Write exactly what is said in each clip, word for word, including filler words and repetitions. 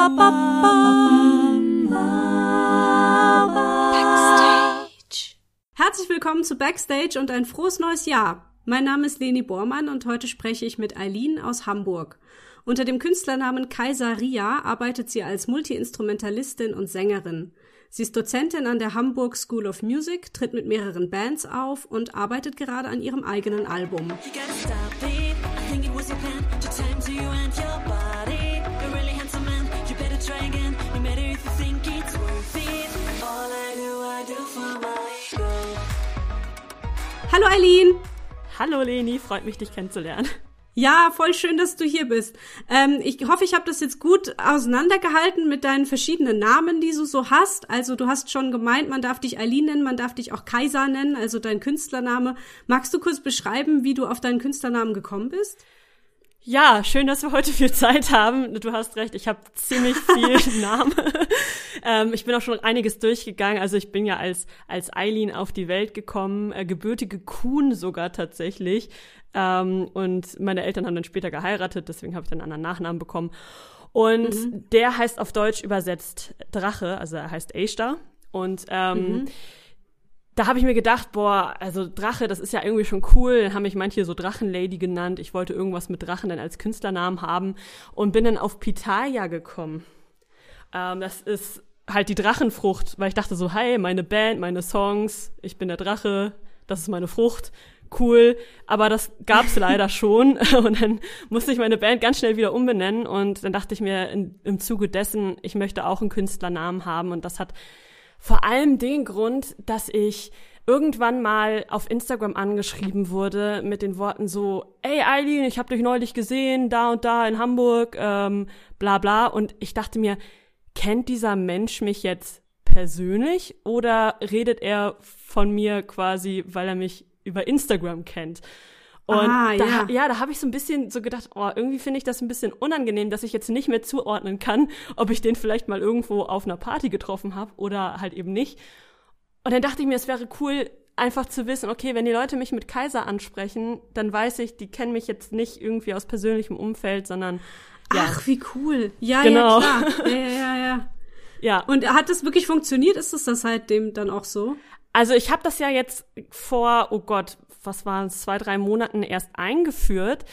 Backstage. Herzlich willkommen zu Backstage und ein frohes neues Jahr. Mein Name ist Leni Bormann und heute spreche ich mit Aileen aus Hamburg. Unter dem Künstlernamen Kaiseria arbeitet sie als Multiinstrumentalistin und Sängerin. Sie ist Dozentin an der Hamburg School of Music, tritt mit mehreren Bands auf und arbeitet gerade an ihrem eigenen Album. Hallo Aileen! Hallo Leni, freut mich, dich kennenzulernen. Ja, voll schön, dass du hier bist. Ähm, ich hoffe, ich habe das jetzt gut auseinandergehalten mit deinen verschiedenen Namen, die du so hast. Also du hast schon gemeint, man darf dich Aileen nennen, man darf dich auch Kaiser nennen, also dein Künstlername. Magst du kurz beschreiben, wie du auf deinen Künstlernamen gekommen bist? Ja, schön, dass wir heute viel Zeit haben. Du hast recht, ich habe ziemlich viel Namen. Ähm, ich bin auch schon einiges durchgegangen. Also ich bin ja als als Aileen auf die Welt gekommen, äh, gebürtige Kuhn sogar tatsächlich. Ähm, und meine Eltern haben dann später geheiratet, deswegen habe ich dann einen anderen Nachnamen bekommen. Und mhm. der heißt auf Deutsch übersetzt Drache, also er heißt Eishtar. Und ähm, mhm. da habe ich mir gedacht, boah, also Drache, das ist ja irgendwie schon cool. Dann haben mich manche so Drachenlady genannt. Ich wollte irgendwas mit Drachen dann als Künstlernamen haben und bin dann auf Pitaya gekommen. Ähm, das ist halt die Drachenfrucht, weil ich dachte so, hey, meine Band, meine Songs, ich bin der Drache, das ist meine Frucht. Cool, aber das gab's leider schon und dann musste ich meine Band ganz schnell wieder umbenennen und dann dachte ich mir in, im Zuge dessen, ich möchte auch einen Künstlernamen haben und das hat vor allem den Grund, dass ich irgendwann mal auf Instagram angeschrieben wurde mit den Worten so, ey Aileen, ich habe dich neulich gesehen, da und da in Hamburg, ähm, bla bla und ich dachte mir, kennt dieser Mensch mich jetzt persönlich oder redet er von mir quasi, weil er mich über Instagram kennt. Und ah, da, ja. ja, da habe ich so ein bisschen so gedacht, oh, irgendwie finde ich das ein bisschen unangenehm, dass ich jetzt nicht mehr zuordnen kann, ob ich den vielleicht mal irgendwo auf einer Party getroffen habe oder halt eben nicht. Und dann dachte ich mir, es wäre cool, einfach zu wissen, okay, wenn die Leute mich mit Kaiser ansprechen, dann weiß ich, die kennen mich jetzt nicht irgendwie aus persönlichem Umfeld, sondern ja. Ach, wie cool. Ja, genau. ja, klar. Ja, ja, ja. ja. Und hat das wirklich funktioniert? Ist es das halt dem dann auch so? Also ich habe das ja jetzt vor, oh Gott, was waren es, zwei, drei Monaten erst eingeführt.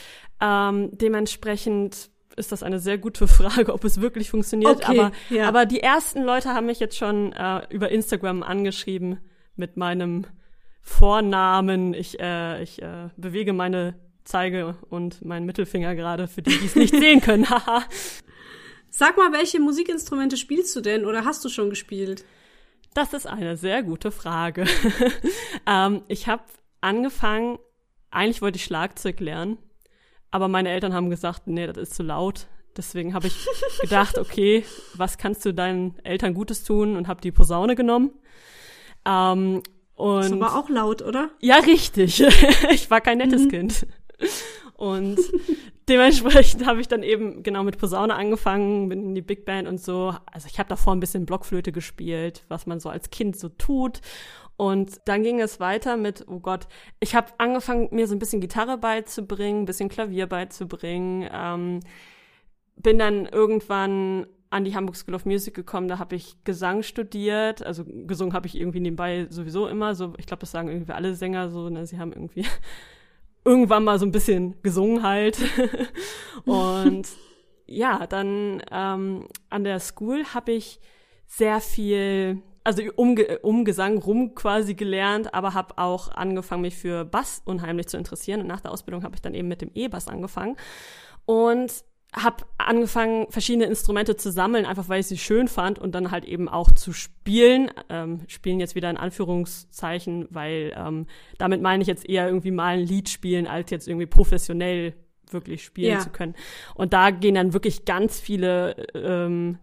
Ähm, dementsprechend ist das eine sehr gute Frage, ob es wirklich funktioniert. Okay, aber, ja. aber die ersten Leute haben mich jetzt schon äh, über Instagram angeschrieben mit meinem Vornamen. Ich, äh, ich äh, bewege meine Zeige und meinen Mittelfinger gerade, für die, die es nicht sehen können. Sag mal, welche Musikinstrumente spielst du denn oder hast du schon gespielt? Das ist eine sehr gute Frage. ähm, ich habe angefangen, eigentlich wollte ich Schlagzeug lernen, aber meine Eltern haben gesagt, nee, das ist zu laut. Deswegen habe ich gedacht, okay, was kannst du deinen Eltern Gutes tun und habe die Posaune genommen. Ähm, und das war auch laut, oder? Ja, richtig. Ich war kein nettes mhm. Kind. Und dementsprechend habe ich dann eben genau mit Posaune angefangen, bin in die Big Band und so. Also ich habe davor ein bisschen Blockflöte gespielt, was man so als Kind so tut. Und dann ging es weiter mit, oh Gott, ich habe angefangen, mir so ein bisschen Gitarre beizubringen, ein bisschen Klavier beizubringen. Ähm, bin dann irgendwann an die Hamburg School of Music gekommen, da habe ich Gesang studiert, also gesungen habe ich irgendwie nebenbei sowieso immer. So, ich glaube, das sagen irgendwie alle Sänger so, ne, sie haben irgendwie irgendwann mal so ein bisschen gesungen halt. Und ja, dann ähm, an der School habe ich sehr viel, also um, um Gesang rum quasi gelernt, aber habe auch angefangen, mich für Bass unheimlich zu interessieren. Und nach der Ausbildung habe ich dann eben mit dem E-Bass angefangen. Und habe angefangen, verschiedene Instrumente zu sammeln, einfach weil ich sie schön fand und dann halt eben auch zu spielen. Ähm, spielen jetzt wieder in Anführungszeichen, weil ähm, damit meine ich jetzt eher irgendwie mal ein Lied spielen, als jetzt irgendwie professionell wirklich spielen ja. zu können. Und da gehen dann wirklich ganz viele ähm,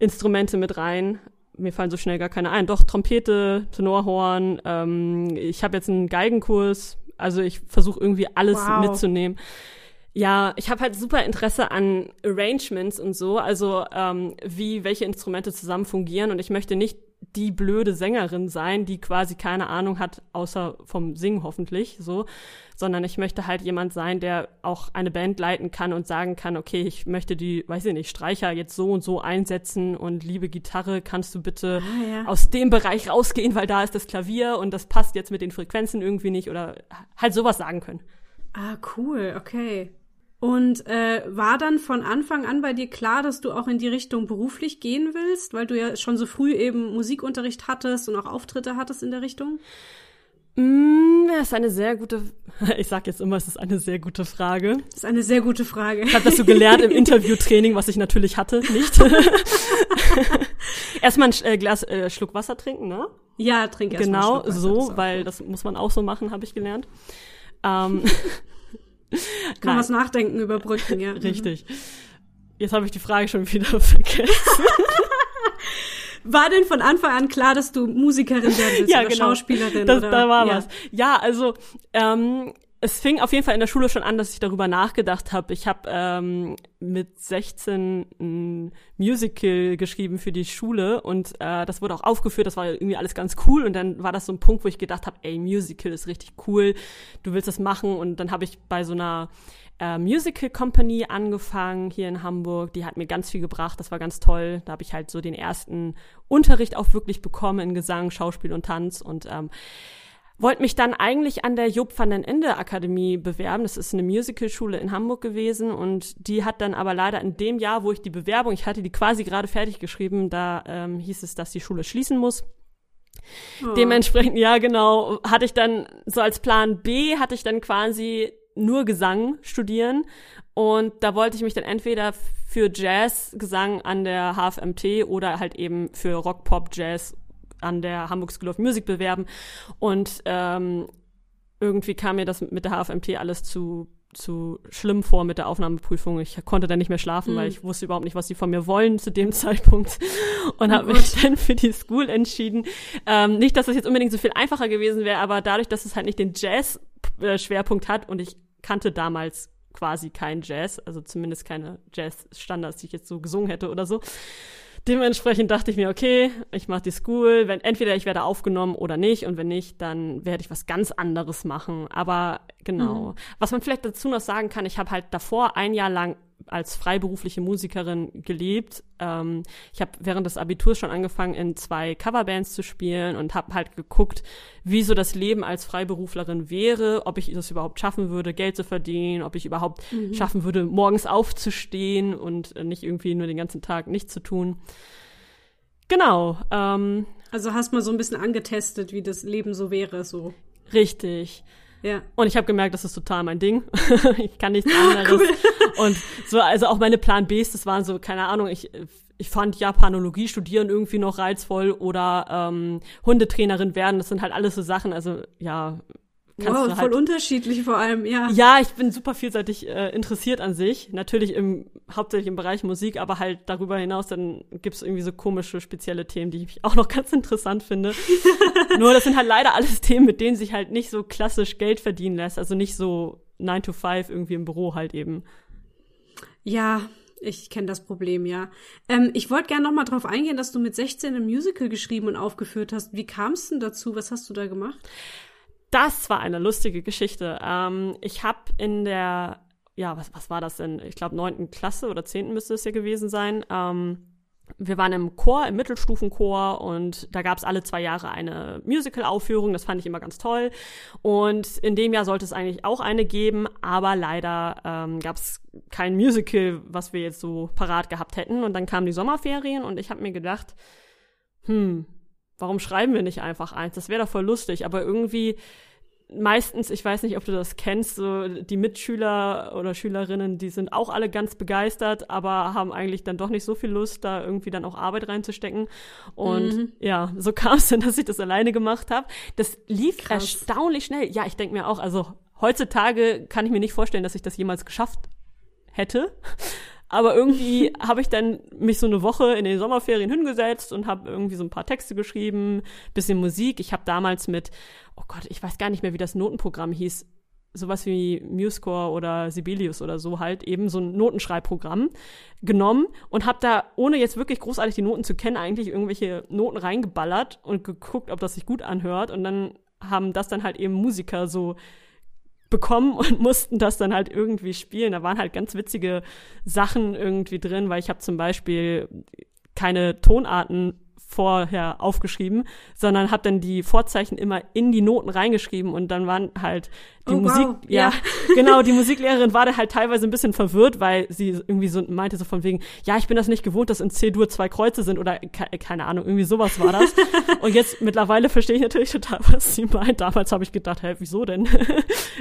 Instrumente mit rein. Mir fallen so schnell gar keine ein. Doch, Trompete, Tenorhorn, ähm, ich habe jetzt einen Geigenkurs. Also ich versuche irgendwie alles wow. mitzunehmen. Ja, ich habe halt super Interesse an Arrangements und so, also ähm, wie welche Instrumente zusammen fungieren und ich möchte nicht die blöde Sängerin sein, die quasi keine Ahnung hat, außer vom Singen hoffentlich, so, sondern ich möchte halt jemand sein, der auch eine Band leiten kann und sagen kann, okay, ich möchte die, weiß ich nicht, Streicher jetzt so und so einsetzen und liebe Gitarre, kannst du bitte ah, ja. aus dem Bereich rausgehen, weil da ist das Klavier und das passt jetzt mit den Frequenzen irgendwie nicht oder halt sowas sagen können. Ah, cool, okay. Und äh, war dann von Anfang an bei dir klar, dass du auch in die Richtung beruflich gehen willst, weil du ja schon so früh eben Musikunterricht hattest und auch Auftritte hattest in der Richtung? Mm, das ist eine sehr gute, ich sag jetzt immer, es ist eine sehr gute Frage. Das ist eine sehr gute Frage. Ich habe das so gelernt im Interviewtraining, was ich natürlich hatte, nicht? Erstmal ein äh, Glas, äh, Schluck Wasser trinken, ne? Ja, trink erstmal genau, einen Schluck Wasser. Genau, so, weil das muss man auch so machen, habe ich gelernt. Ähm... Kann was nachdenken, überbrücken, ja. Richtig. Jetzt habe ich die Frage schon wieder vergessen. War denn von Anfang an klar, dass du Musikerin bist ja, oder genau. Schauspielerin? Das, oder? Da war ja. was. Ja, also ähm, es fing auf jeden Fall in der Schule schon an, dass ich darüber nachgedacht habe. Ich habe ähm, mit sechzehn ein Musical geschrieben für die Schule und äh, das wurde auch aufgeführt, das war irgendwie alles ganz cool und dann war das so ein Punkt, wo ich gedacht habe, ey, Musical ist richtig cool, du willst das machen und dann habe ich bei so einer äh, Musical Company angefangen hier in Hamburg, die hat mir ganz viel gebracht, das war ganz toll, da habe ich halt so den ersten Unterricht auch wirklich bekommen in Gesang, Schauspiel und Tanz und ähm, wollte mich dann eigentlich an der Jupp van den Ende Akademie bewerben. Das ist eine Musicalschule in Hamburg gewesen und die hat dann aber leider in dem Jahr, wo ich die Bewerbung, ich hatte die quasi gerade fertig geschrieben, da ähm, hieß es, dass die Schule schließen muss. Oh. Dementsprechend, ja genau, hatte ich dann so als Plan B, hatte ich dann quasi nur Gesang studieren und da wollte ich mich dann entweder für Jazz-Gesang an der H F M T oder halt eben für Rock, Pop, Jazz an der Hamburg School of Music bewerben und ähm, irgendwie kam mir das mit der H F M T alles zu, zu schlimm vor mit der Aufnahmeprüfung. Ich konnte dann nicht mehr schlafen, mhm. weil ich wusste überhaupt nicht, was sie von mir wollen zu dem Zeitpunkt und oh habe mich dann für die School entschieden. Ähm, nicht, dass das jetzt unbedingt so viel einfacher gewesen wäre, aber dadurch, dass es halt nicht den Jazz-Schwerpunkt hat und ich kannte damals quasi kein Jazz, also zumindest keine Jazz-Standards, die ich jetzt so gesungen hätte oder so, dementsprechend dachte ich mir, okay, ich mache die School, wenn entweder ich werde aufgenommen oder nicht und wenn nicht, dann werde ich was ganz anderes machen. Aber genau, mhm. was man vielleicht dazu noch sagen kann, ich habe halt davor ein Jahr lang als freiberufliche Musikerin gelebt. Ähm, ich habe während des Abiturs schon angefangen, in zwei Coverbands zu spielen und habe halt geguckt, wie so das Leben als Freiberuflerin wäre, ob ich das überhaupt schaffen würde, Geld zu verdienen, ob ich überhaupt mhm. schaffen würde, morgens aufzustehen und nicht irgendwie nur den ganzen Tag nichts zu tun. Genau. Ähm, also hast mal so ein bisschen angetestet, wie das Leben so wäre, so. Richtig. Ja. Und ich habe gemerkt, das ist total mein Ding. Ich kann nichts anderes. Cool. Und so, also auch meine Plan Bs, das waren so, keine Ahnung, ich, ich fand Japanologie studieren irgendwie noch reizvoll oder ähm, Hundetrainerin werden, das sind halt alles so Sachen, also ja. Wow, voll halt, unterschiedlich vor allem, ja. Ja, ich bin super vielseitig äh, interessiert an sich, natürlich im hauptsächlich im Bereich Musik, aber halt darüber hinaus, dann gibt's irgendwie so komische, spezielle Themen, die ich auch noch ganz interessant finde. Nur das sind halt leider alles Themen, mit denen sich halt nicht so klassisch Geld verdienen lässt, also nicht so nine to five irgendwie im Büro halt eben. Ja, ich kenne das Problem, ja. Ähm, ich wollte gerne nochmal drauf eingehen, dass du mit sechzehn ein Musical geschrieben und aufgeführt hast. Wie kam's denn dazu? Was hast du da gemacht? Das war eine lustige Geschichte. Ähm, ich habe in der, ja, was, was war das denn? Ich glaube, neunten Klasse oder zehnten müsste es ja gewesen sein. Ähm, wir waren im Chor, im Mittelstufenchor und da gab es alle zwei Jahre eine Musical-Aufführung. Das fand ich immer ganz toll. Und in dem Jahr sollte es eigentlich auch eine geben, aber leider ähm, gab es kein Musical, was wir jetzt so parat gehabt hätten. Und dann kamen die Sommerferien und ich habe mir gedacht, hm, warum schreiben wir nicht einfach eins? Das wäre doch voll lustig. Aber irgendwie meistens, ich weiß nicht, ob du das kennst, so die Mitschüler oder Schülerinnen, die sind auch alle ganz begeistert, aber haben eigentlich dann doch nicht so viel Lust, da irgendwie dann auch Arbeit reinzustecken. Und mhm. ja, so kam es dann, dass ich das alleine gemacht habe. Das lief Krass. erstaunlich schnell. Ja, ich denke mir auch, also heutzutage kann ich mir nicht vorstellen, dass ich das jemals geschafft hätte. Aber irgendwie habe ich dann mich so eine Woche in den Sommerferien hingesetzt und habe irgendwie so ein paar Texte geschrieben, bisschen Musik. Ich habe damals mit, oh Gott, ich weiß gar nicht mehr, wie das Notenprogramm hieß, sowas wie MuseScore oder Sibelius oder so halt eben so ein Notenschreibprogramm genommen und habe da, ohne jetzt wirklich großartig die Noten zu kennen, eigentlich irgendwelche Noten reingeballert und geguckt, ob das sich gut anhört. Und dann haben das dann halt eben Musiker so bekommen und mussten das dann halt irgendwie spielen. Da waren halt ganz witzige Sachen irgendwie drin, weil ich habe zum Beispiel keine Tonarten vorher aufgeschrieben, sondern habe dann die Vorzeichen immer in die Noten reingeschrieben und dann waren halt die oh, Musik, wow. ja, ja, genau, die Musiklehrerin war da halt teilweise ein bisschen verwirrt, weil sie irgendwie so meinte so von wegen, ja, ich bin das nicht gewohnt, dass in C-Dur zwei Kreuze sind oder ke- keine Ahnung, irgendwie sowas war das. Und jetzt mittlerweile verstehe ich natürlich total, was sie meint. Damals habe ich gedacht, hä, wieso denn?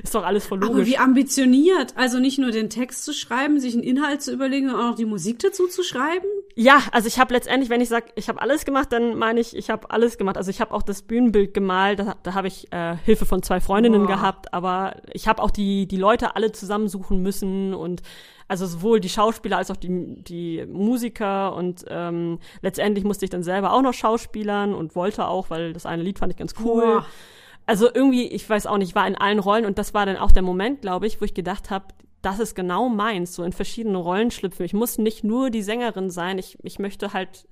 Ist doch alles voll logisch. Aber wie ambitioniert, also nicht nur den Text zu schreiben, sich einen Inhalt zu überlegen und auch noch die Musik dazu zu schreiben? Ja, also ich habe letztendlich, wenn ich sage, ich habe alles gemacht, dann meine ich, ich habe alles gemacht. Also ich habe auch das Bühnenbild gemalt, da, da habe ich äh, Hilfe von zwei Freundinnen Boah. gehabt, aber ich habe auch die die Leute alle zusammensuchen müssen und also sowohl die Schauspieler als auch die die Musiker und ähm, letztendlich musste ich dann selber auch noch schauspielern und wollte auch, weil das eine Lied fand ich ganz cool. Boah. Also irgendwie, ich weiß auch nicht, war in allen Rollen und das war dann auch der Moment, glaube ich, wo ich gedacht habe, das ist genau meins, so in verschiedene Rollen schlüpfen. Ich muss nicht nur die Sängerin sein, ich, ich möchte halt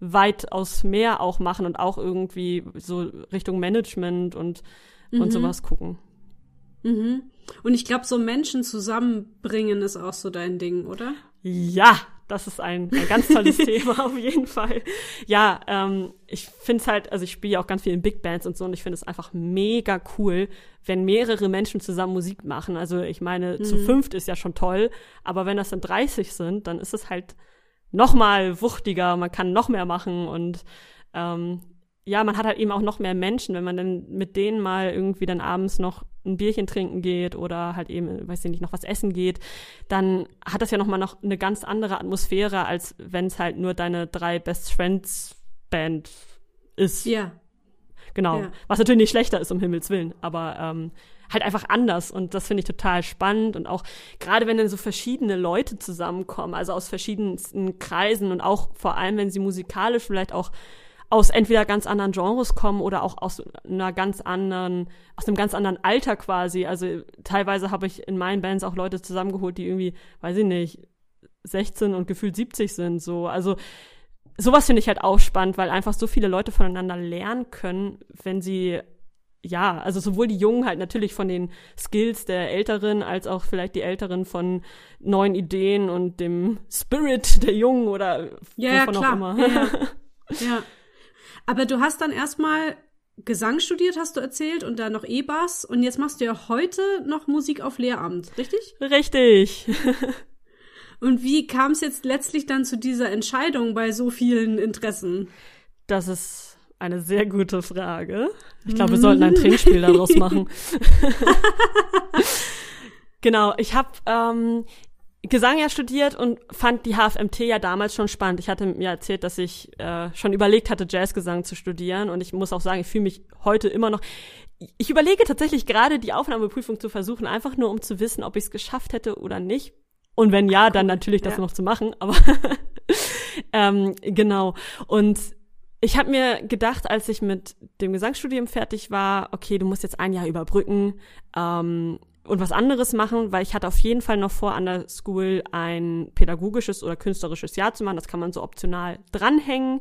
weitaus mehr auch machen und auch irgendwie so Richtung Management und, mhm. und sowas gucken. Mhm. Und ich glaube, so Menschen zusammenbringen ist auch so dein Ding, oder? Ja, das ist ein, ein ganz tolles Thema auf jeden Fall. Ja, ähm, ich finde es halt, also ich spiele ja auch ganz viel in Big Bands und so und ich finde es einfach mega cool, wenn mehrere Menschen zusammen Musik machen. Also ich meine, mhm. zu fünft ist ja schon toll, aber wenn das dann dreißig sind, dann ist es halt noch mal wuchtiger, man kann noch mehr machen und ähm, ja, man hat halt eben auch noch mehr Menschen, wenn man dann mit denen mal irgendwie dann abends noch ein Bierchen trinken geht oder halt eben, weiß ich nicht, noch was essen geht, dann hat das ja noch mal noch eine ganz andere Atmosphäre, als wenn es halt nur deine drei Best Friends Band ist. Ja. Genau. Ja. Was natürlich nicht schlechter ist, um Himmels Willen, aber ähm, halt einfach anders und das finde ich total spannend und auch gerade, wenn dann so verschiedene Leute zusammenkommen, also aus verschiedensten Kreisen und auch vor allem, wenn sie musikalisch vielleicht auch aus entweder ganz anderen Genres kommen oder auch aus einer ganz anderen, aus einem ganz anderen Alter quasi. Also teilweise habe ich in meinen Bands auch Leute zusammengeholt, die irgendwie, weiß ich nicht, sechzehn und gefühlt siebzig sind, so. Also sowas finde ich halt auch spannend, weil einfach so viele Leute voneinander lernen können, wenn sie ja, also sowohl die Jungen halt natürlich von den Skills der Älteren als auch vielleicht die Älteren von neuen Ideen und dem Spirit der Jungen oder ja, wovon ja, auch immer. Ja, ja. Aber du hast dann erstmal Gesang studiert, hast du erzählt, und dann noch E-Bass und jetzt machst du ja heute noch Musik auf Lehramt, richtig? Richtig. Und wie kam es jetzt letztlich dann zu dieser Entscheidung bei so vielen Interessen? Das ist eine sehr gute Frage. Ich glaube, wir sollten ein Trinkspiel daraus machen. Genau, ich habe ähm, Gesang ja studiert und fand die H F M T ja damals schon spannend. Ich hatte mir erzählt, dass ich äh, schon überlegt hatte, Jazzgesang zu studieren. Und ich muss auch sagen, ich fühle mich heute immer noch... Ich überlege tatsächlich gerade, die Aufnahmeprüfung zu versuchen, einfach nur, um zu wissen, ob ich es geschafft hätte oder nicht. Und wenn ja, dann natürlich das ja. noch zu machen. Aber ähm, genau. Und ich habe mir gedacht, als ich mit dem Gesangsstudium fertig war, okay, du musst jetzt ein Jahr überbrücken ähm, und was anderes machen, weil ich hatte auf jeden Fall noch vor, an der School ein pädagogisches oder künstlerisches Jahr zu machen. Das kann man so optional dranhängen,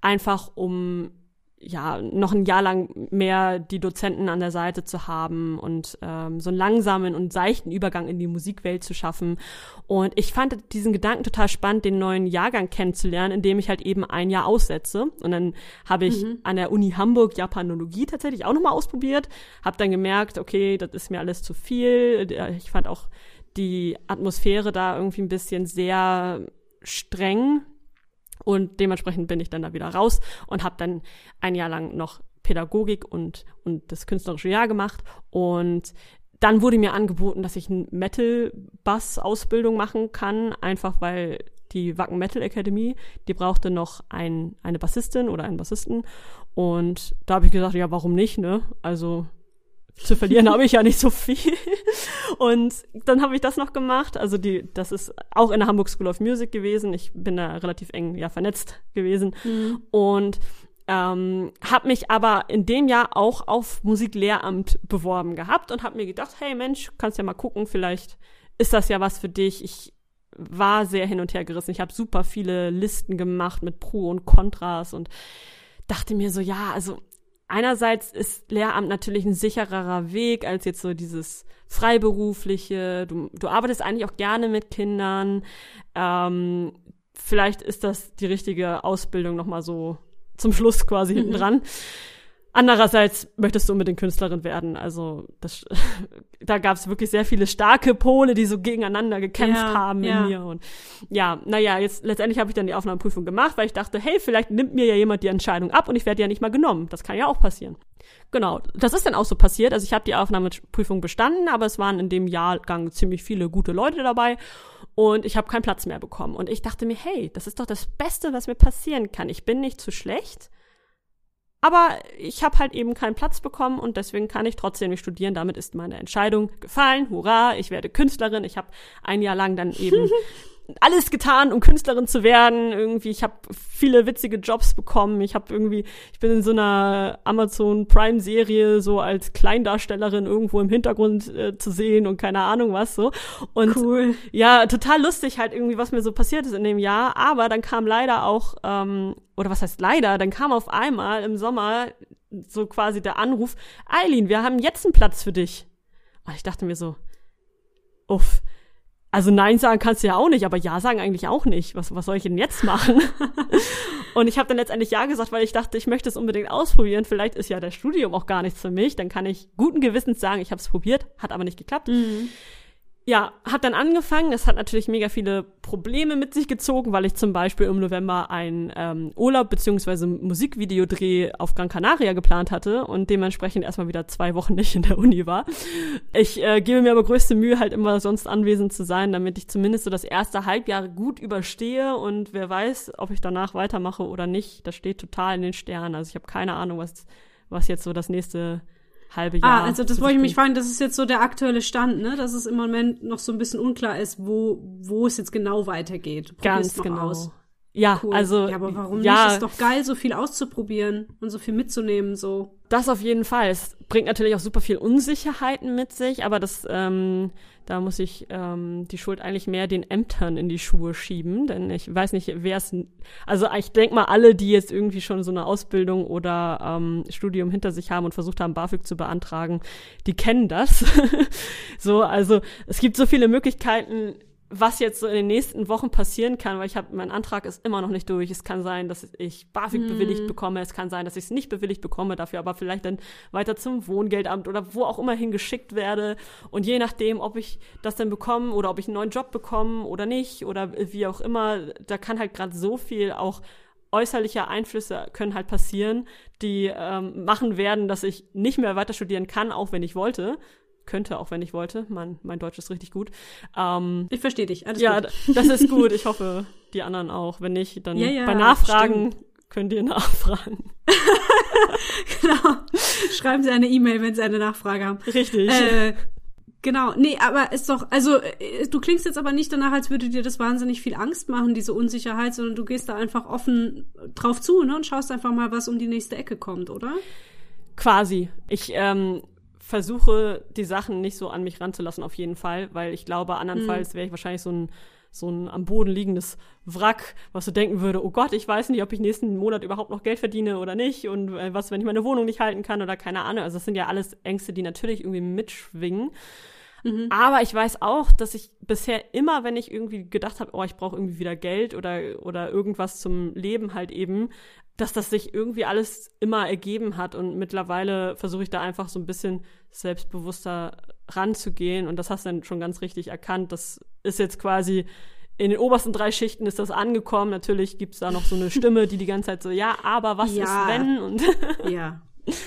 einfach um ja noch ein Jahr lang mehr die Dozenten an der Seite zu haben und ähm, so einen langsamen und seichten Übergang in die Musikwelt zu schaffen. Und ich fand diesen Gedanken total spannend, den neuen Jahrgang kennenzulernen, indem ich halt eben ein Jahr aussetze. Und dann habe ich mhm. an der Uni Hamburg Japanologie tatsächlich auch nochmal ausprobiert, habe dann gemerkt, okay, das ist mir alles zu viel. Ich fand auch die Atmosphäre da irgendwie ein bisschen sehr streng. Und dementsprechend bin ich dann da wieder raus und habe dann ein Jahr lang noch Pädagogik und, und das künstlerische Jahr gemacht. Und dann wurde mir angeboten, dass ich eine Metal-Bass-Ausbildung machen kann, einfach weil die Wacken Metal Academy, die brauchte noch ein, eine Bassistin oder einen Bassisten. Und da habe ich gesagt, ja, warum nicht, ne? Also zu verlieren habe ich ja nicht so viel. Und dann habe ich das noch gemacht. Also die, das ist auch in der Hamburg School of Music gewesen. Ich bin da relativ eng ja vernetzt gewesen. Mhm. Und Ähm, habe mich aber in dem Jahr auch auf Musiklehramt beworben gehabt und habe mir gedacht, hey Mensch, kannst ja mal gucken, vielleicht ist das ja was für dich. Ich war sehr hin und her gerissen. Ich habe super viele Listen gemacht mit Pro und Kontras und dachte mir so, ja, also einerseits ist Lehramt natürlich ein sichererer Weg als jetzt so dieses Freiberufliche. Du, du arbeitest eigentlich auch gerne mit Kindern. Ähm, vielleicht ist das die richtige Ausbildung nochmal so zum Schluss quasi hinten dran. Andererseits möchtest du unbedingt Künstlerin werden. Also das, da gab es wirklich sehr viele starke Pole, die so gegeneinander gekämpft ja, haben in ja. mir. Und ja, naja, jetzt letztendlich habe ich dann die Aufnahmeprüfung gemacht, weil ich dachte, hey, vielleicht nimmt mir ja jemand die Entscheidung ab und ich werde ja nicht mal genommen. Das kann ja auch passieren. Genau, das ist dann auch so passiert. Also ich habe die Aufnahmeprüfung bestanden, aber es waren in dem Jahrgang ziemlich viele gute Leute dabei und ich habe keinen Platz mehr bekommen. Und ich dachte mir, hey, das ist doch das Beste, was mir passieren kann. Ich bin nicht zu schlecht. Aber ich habe halt eben keinen Platz bekommen und deswegen kann ich trotzdem nicht studieren. Damit ist meine Entscheidung gefallen. Hurra, ich werde Künstlerin. Ich habe ein Jahr lang dann eben alles getan, um Künstlerin zu werden. Irgendwie, ich habe viele witzige Jobs bekommen. Ich habe irgendwie, ich bin in so einer Amazon Prime Serie so als Kleindarstellerin irgendwo im Hintergrund äh, zu sehen und keine Ahnung was so. Und cool. Ja, total lustig halt irgendwie, was mir so passiert ist in dem Jahr. Aber dann kam leider auch, ähm, oder was heißt leider, dann kam auf einmal im Sommer so quasi der Anruf, Eileen, wir haben jetzt einen Platz für dich. Und ich dachte mir so, uff. Also Nein sagen kannst du ja auch nicht, aber Ja sagen eigentlich auch nicht. Was, was soll ich denn jetzt machen? Und ich habe dann letztendlich Ja gesagt, weil ich dachte, ich möchte es unbedingt ausprobieren. Vielleicht ist ja das Studium auch gar nichts für mich. Dann kann ich guten Gewissens sagen, ich habe es probiert, hat aber nicht geklappt. Mhm. Ja, habe dann angefangen. Das hat natürlich mega viele Probleme mit sich gezogen, weil ich zum Beispiel im November einen ähm, Urlaub bzw. Musikvideodreh auf Gran Canaria geplant hatte und dementsprechend erstmal wieder zwei Wochen nicht in der Uni war. Ich äh, gebe mir aber größte Mühe, halt immer sonst anwesend zu sein, damit ich zumindest so das erste Halbjahr gut überstehe und wer weiß, ob ich danach weitermache oder nicht. Das steht total in den Sternen. Also ich habe keine Ahnung, was was jetzt so das nächste halbe Jahr. Ah, also das wollte ich mich fragen, das ist jetzt so der aktuelle Stand, ne? Dass es im Moment noch so ein bisschen unklar ist, wo wo es jetzt genau weitergeht. Probier's Ganz genau. Aus. Ja, cool. Also ja, aber warum ja, nicht? Ist doch geil, so viel auszuprobieren und so viel mitzunehmen, so. Das auf jeden Fall. Es bringt natürlich auch super viel Unsicherheiten mit sich, aber das, ähm, da muss ich ähm, die Schuld eigentlich mehr den Ämtern in die Schuhe schieben, denn ich weiß nicht, wer es, also ich denke mal, alle, die jetzt irgendwie schon so eine Ausbildung oder ähm, Studium hinter sich haben und versucht haben, BAföG zu beantragen, die kennen das. So, also es gibt so viele Möglichkeiten, was jetzt so in den nächsten Wochen passieren kann, weil ich habe, mein Antrag ist immer noch nicht durch. Es kann sein, dass ich BAföG hm. bewilligt bekomme. Es kann sein, dass ich es nicht bewilligt bekomme, dafür aber vielleicht dann weiter zum Wohngeldamt oder wo auch immer hingeschickt werde. Und je nachdem, ob ich das dann bekomme oder ob ich einen neuen Job bekomme oder nicht oder wie auch immer, da kann halt gerade so viel auch äußerliche Einflüsse können halt passieren, die ähm, machen werden, dass ich nicht mehr weiter studieren kann, auch wenn ich wollte. Könnte, auch wenn ich wollte. Mein, mein Deutsch ist richtig gut. Ähm, ich verstehe dich. Alles ja, gut. Das ist gut. Ich hoffe, die anderen auch. Wenn nicht, dann ja, ja, bei Nachfragen stimmt. Könnt ihr nachfragen. Genau. Schreiben Sie eine E-Mail, wenn Sie eine Nachfrage haben. Richtig. Äh, genau. Nee, aber ist doch, also du klingst jetzt aber nicht danach, als würde dir das wahnsinnig viel Angst machen, diese Unsicherheit, sondern du gehst da einfach offen drauf zu, ne, und schaust einfach mal, was um die nächste Ecke kommt, oder? Quasi. Ich, ähm, versuche, die Sachen nicht so an mich ranzulassen, auf jeden Fall, weil ich glaube, andernfalls wäre ich wahrscheinlich so ein, so ein am Boden liegendes Wrack, was so denken würde, oh Gott, ich weiß nicht, ob ich nächsten Monat überhaupt noch Geld verdiene oder nicht und was, wenn ich meine Wohnung nicht halten kann oder keine Ahnung. Also das sind ja alles Ängste, die natürlich irgendwie mitschwingen. Mhm. Aber ich weiß auch, dass ich bisher immer, wenn ich irgendwie gedacht habe, oh, ich brauche irgendwie wieder Geld oder, oder irgendwas zum Leben halt eben, dass das sich irgendwie alles immer ergeben hat. Und mittlerweile versuche ich da einfach so ein bisschen selbstbewusster ranzugehen. Und das hast du dann schon ganz richtig erkannt. Das ist jetzt quasi in den obersten drei Schichten ist das angekommen. Natürlich gibt's da noch so eine Stimme, die die ganze Zeit so, ja, aber was ja. ist wenn? Und ja.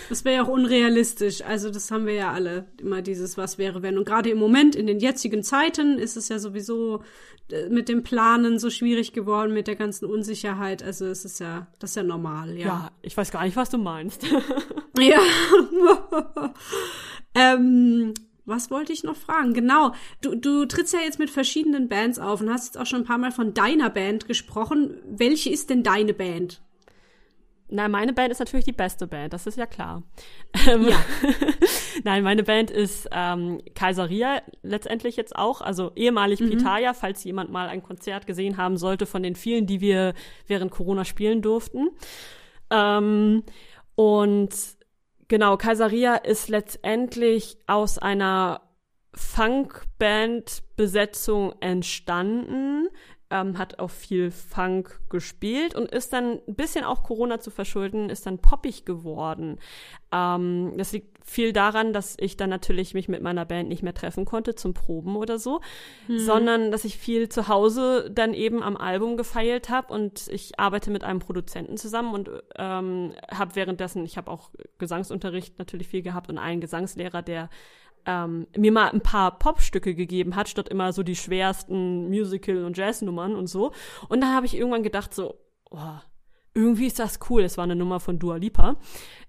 Das wäre ja auch unrealistisch. Also das haben wir ja alle, immer dieses Was wäre wenn. Und gerade im Moment, in den jetzigen Zeiten, ist es ja sowieso mit dem Planen so schwierig geworden, mit der ganzen Unsicherheit. Also es ist ja, das ist ja normal, ja. Ja, ich weiß gar nicht, was du meinst. Ja. ähm, was wollte ich noch fragen? Genau, du, du trittst ja jetzt mit verschiedenen Bands auf und hast jetzt auch schon ein paar Mal von deiner Band gesprochen. Welche ist denn deine Band? Na, meine Band ist natürlich die beste Band, das ist ja klar. Ähm, ja. Nein, meine Band ist ähm, Kaiseria letztendlich jetzt auch, also ehemalig mhm. Pitaya, falls jemand mal ein Konzert gesehen haben sollte von den vielen, die wir während Corona spielen durften. Ähm, und genau, Kaiseria ist letztendlich aus einer Funk-Band-Besetzung entstanden, Ähm, hat auch viel Funk gespielt und ist dann ein bisschen auch Corona zu verschulden, ist dann poppig geworden. Ähm, das liegt viel daran, dass ich dann natürlich mich mit meiner Band nicht mehr treffen konnte zum Proben oder so, mhm. sondern dass ich viel zu Hause dann eben am Album gefeilt habe, und ich arbeite mit einem Produzenten zusammen und ähm, habe währenddessen, ich habe auch Gesangsunterricht natürlich viel gehabt und einen Gesangslehrer, der Ähm, mir mal ein paar Popstücke gegeben hat, statt immer so die schwersten Musical- und Jazznummern und so. Und dann habe ich irgendwann gedacht so, oh, irgendwie ist das cool. Es war eine Nummer von Dua Lipa.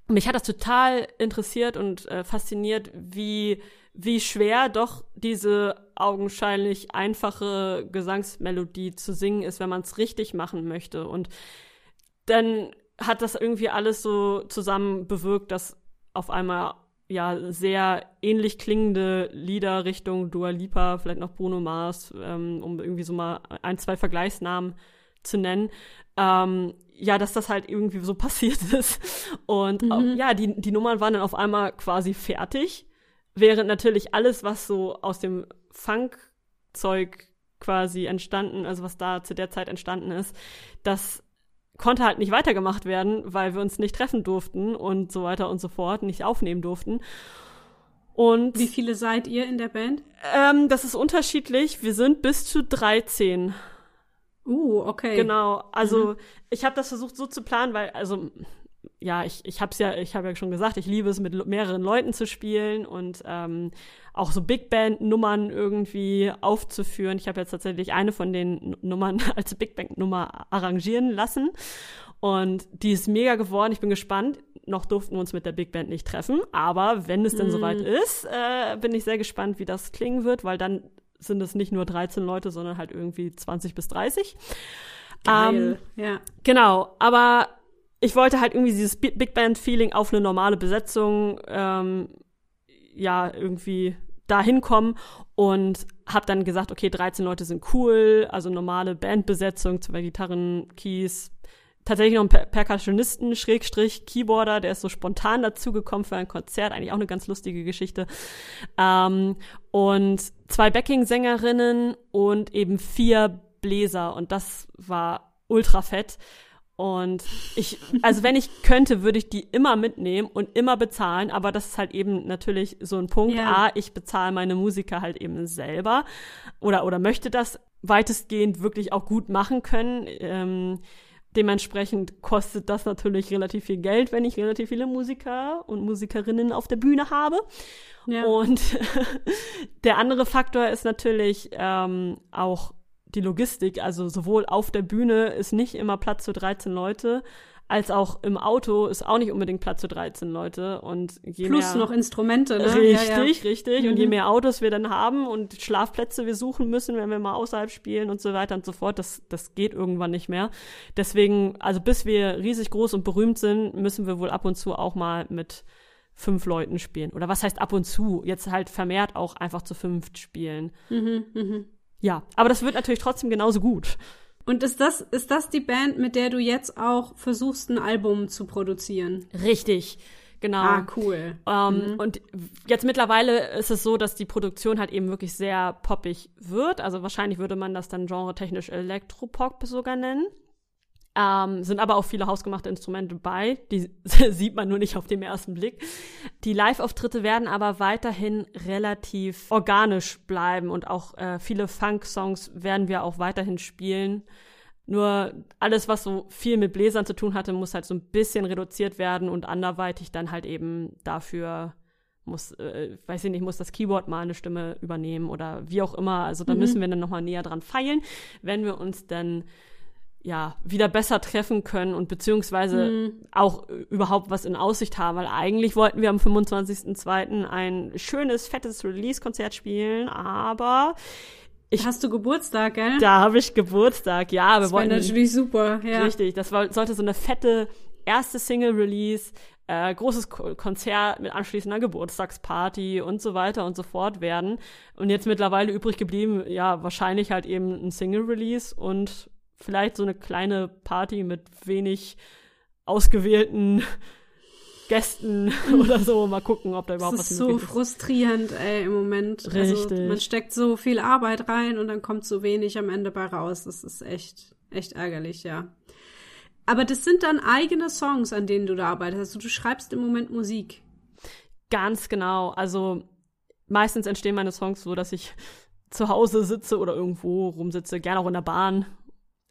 Mich hat das total interessiert und äh, fasziniert, wie, wie schwer doch diese augenscheinlich einfache Gesangsmelodie zu singen ist, wenn man es richtig machen möchte. Und dann hat das irgendwie alles so zusammen bewirkt, dass auf einmal ja sehr ähnlich klingende Lieder Richtung Dua Lipa, vielleicht noch Bruno Mars, ähm, um irgendwie so mal ein, zwei Vergleichsnamen zu nennen. Ähm, ja, dass das halt irgendwie so passiert ist. Und mhm. auch, ja, die, die Nummern waren dann auf einmal quasi fertig, während natürlich alles, was so aus dem Funk-Zeug quasi entstanden, also was da zu der Zeit entstanden ist, das konnte halt nicht weitergemacht werden, weil wir uns nicht treffen durften und so weiter und so fort, nicht aufnehmen durften. Und wie viele seid ihr in der Band? Ähm, das ist unterschiedlich. Wir sind bis zu dreizehn. Uh, okay. Genau. Also mhm. ich habe das versucht so zu planen, weil, also ja, ich ich habe es ja, ich habe ja schon gesagt, ich liebe es, mit mehreren Leuten zu spielen und ähm, auch so Big Band Nummern irgendwie aufzuführen. Ich habe jetzt tatsächlich eine von den Nummern als Big Band Nummer arrangieren lassen und die ist mega geworden. Ich bin gespannt. Noch durften wir uns mit der Big Band nicht treffen, aber wenn es denn mm. soweit ist, äh, bin ich sehr gespannt, wie das klingen wird, weil dann sind es nicht nur dreizehn Leute, sondern halt irgendwie zwanzig bis dreißig. Geil. Ähm, ja. Genau, aber ich wollte halt irgendwie dieses Big Band-Feeling auf eine normale Besetzung, ähm, ja, irgendwie da hinkommen, und habe dann gesagt, okay, dreizehn Leute sind cool, also normale Bandbesetzung, zwei Gitarren, Keys, tatsächlich noch einen Percussionisten, Schrägstrich, Keyboarder, der ist so spontan dazugekommen für ein Konzert, eigentlich auch eine ganz lustige Geschichte, ähm, und zwei Backing-Sängerinnen und eben vier Bläser, und das war ultra fett. Und ich, also wenn ich könnte, würde ich die immer mitnehmen und immer bezahlen, aber das ist halt eben natürlich so ein Punkt. Yeah. A, ich bezahle meine Musiker halt eben selber oder, oder möchte das weitestgehend wirklich auch gut machen können. Ähm, dementsprechend kostet das natürlich relativ viel Geld, wenn ich relativ viele Musiker und Musikerinnen auf der Bühne habe. Yeah. Und der andere Faktor ist natürlich ähm, auch die Logistik, also sowohl auf der Bühne ist nicht immer Platz für dreizehn Leute, als auch im Auto ist auch nicht unbedingt Platz für dreizehn Leute. Und je Plus mehr, noch Instrumente, ne? Richtig, ja, ja. richtig. Mhm. Und je mehr Autos wir dann haben und Schlafplätze wir suchen müssen, wenn wir mal außerhalb spielen und so weiter und so fort, das, das geht irgendwann nicht mehr. Deswegen, also bis wir riesig groß und berühmt sind, müssen wir wohl ab und zu auch mal mit fünf Leuten spielen. Oder was heißt ab und zu? Jetzt halt vermehrt auch einfach zu fünft spielen. Mhm, mhm. Ja, aber das wird natürlich trotzdem genauso gut. Und ist das, ist das die Band, mit der du jetzt auch versuchst, ein Album zu produzieren? Richtig, genau. Ah, cool. Ähm, mhm. Und jetzt mittlerweile ist es so, dass die Produktion halt eben wirklich sehr poppig wird. Also wahrscheinlich würde man das dann genretechnisch Elektropop sogar nennen. Ähm, sind aber auch viele hausgemachte Instrumente bei, die sieht man nur nicht auf den ersten Blick. Die Live-Auftritte werden aber weiterhin relativ organisch bleiben und auch äh, viele Funk-Songs werden wir auch weiterhin spielen. Nur alles, was so viel mit Bläsern zu tun hatte, muss halt so ein bisschen reduziert werden und anderweitig dann halt eben dafür muss, äh, weiß ich nicht, muss das Keyboard mal eine Stimme übernehmen oder wie auch immer. Also da mhm. müssen wir dann nochmal näher dran feilen, wenn wir uns dann ja, wieder besser treffen können und beziehungsweise mhm. auch überhaupt was in Aussicht haben, weil eigentlich wollten wir am fünfundzwanzigsten zweiten ein schönes, fettes Release-Konzert spielen, aber ich... Hast du Geburtstag, gell? Da habe ich Geburtstag, ja. Wir das wäre natürlich super, ja. Richtig, das war, sollte so eine fette erste Single-Release, äh, großes Konzert mit anschließender Geburtstagsparty und so weiter und so fort werden. Und jetzt mittlerweile übrig geblieben, ja, wahrscheinlich halt eben ein Single-Release und vielleicht so eine kleine Party mit wenig ausgewählten Gästen oder so, mal gucken, ob da überhaupt was möglich ist. Das ist so frustrierend, ey, im Moment. Richtig. Also, man steckt so viel Arbeit rein und dann kommt so wenig am Ende bei raus. Das ist echt, echt ärgerlich, ja. Aber das sind dann eigene Songs, an denen du da arbeitest. Also, du schreibst im Moment Musik. Ganz genau. Also, meistens entstehen meine Songs so, dass ich zu Hause sitze oder irgendwo rumsitze, gerne auch in der Bahn.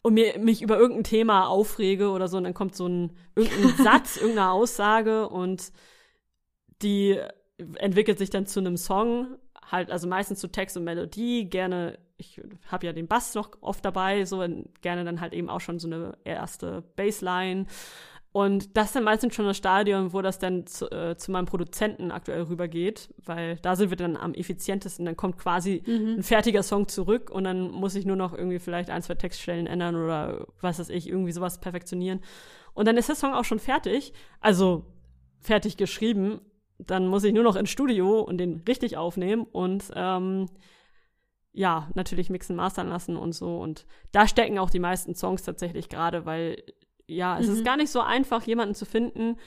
Und mir, mich über irgendein Thema aufrege oder so, und dann kommt so ein irgendein Satz, irgendeine Aussage, und die entwickelt sich dann zu einem Song, halt, also meistens zu Text und Melodie, gerne, ich habe ja den Bass noch oft dabei, so gerne dann halt eben auch schon so eine erste Bassline. Und das ist dann meistens schon das Stadion, wo das dann zu, äh, zu meinem Produzenten aktuell rübergeht, weil da sind wir dann am effizientesten. Dann kommt quasi mhm. ein fertiger Song zurück, und dann muss ich nur noch irgendwie vielleicht ein, zwei Textstellen ändern oder was weiß ich, irgendwie sowas perfektionieren. Und dann ist der Song auch schon fertig, also fertig geschrieben. Dann muss ich nur noch ins Studio und den richtig aufnehmen und ähm, ja, natürlich mixen, mastern lassen und so. Und da stecken auch die meisten Songs tatsächlich gerade, weil ja, es mhm. ist gar nicht so einfach, jemanden zu finden,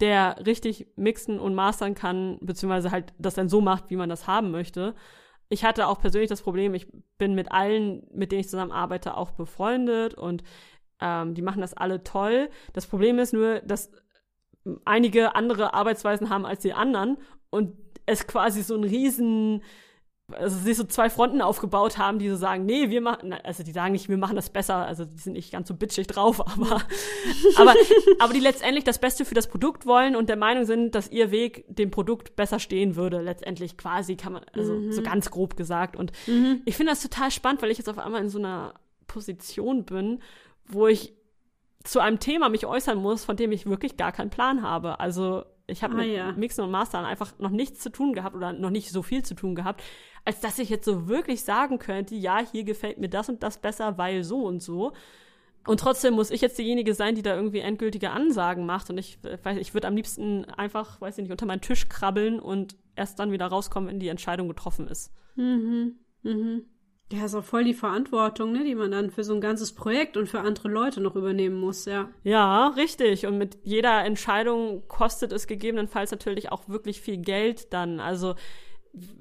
der richtig mixen und mastern kann, beziehungsweise halt das dann so macht, wie man das haben möchte. Ich hatte auch persönlich das Problem, ich bin mit allen, mit denen ich zusammen arbeite, auch befreundet, und ähm, die machen das alle toll. Das Problem ist nur, dass einige andere Arbeitsweisen haben als die anderen, und es quasi so ein riesen also sie so zwei Fronten aufgebaut haben, die so sagen, nee, wir machen, also die sagen nicht, wir machen das besser, also die sind nicht ganz so bitchig drauf, aber, aber, aber die letztendlich das Beste für das Produkt wollen und der Meinung sind, dass ihr Weg dem Produkt besser stehen würde, letztendlich quasi, kann man, also mhm. so ganz grob gesagt. Und mhm. ich finde das total spannend, weil ich jetzt auf einmal in so einer Position bin, wo ich zu einem Thema mich äußern muss, von dem ich wirklich gar keinen Plan habe, also ich habe ah, mit ja. Mixen und Mastern einfach noch nichts zu tun gehabt oder noch nicht so viel zu tun gehabt, als dass ich jetzt so wirklich sagen könnte, ja, hier gefällt mir das und das besser, weil so und so. Und trotzdem muss ich jetzt diejenige sein, die da irgendwie endgültige Ansagen macht. Und ich weiß, ich würde am liebsten einfach, weiß ich nicht, unter meinen Tisch krabbeln und erst dann wieder rauskommen, wenn die Entscheidung getroffen ist. Mhm, mhm. Ja, ist auch voll die Verantwortung, ne, die man dann für so ein ganzes Projekt und für andere Leute noch übernehmen muss, ja. Ja, richtig. Und mit jeder Entscheidung kostet es gegebenenfalls natürlich auch wirklich viel Geld dann. Also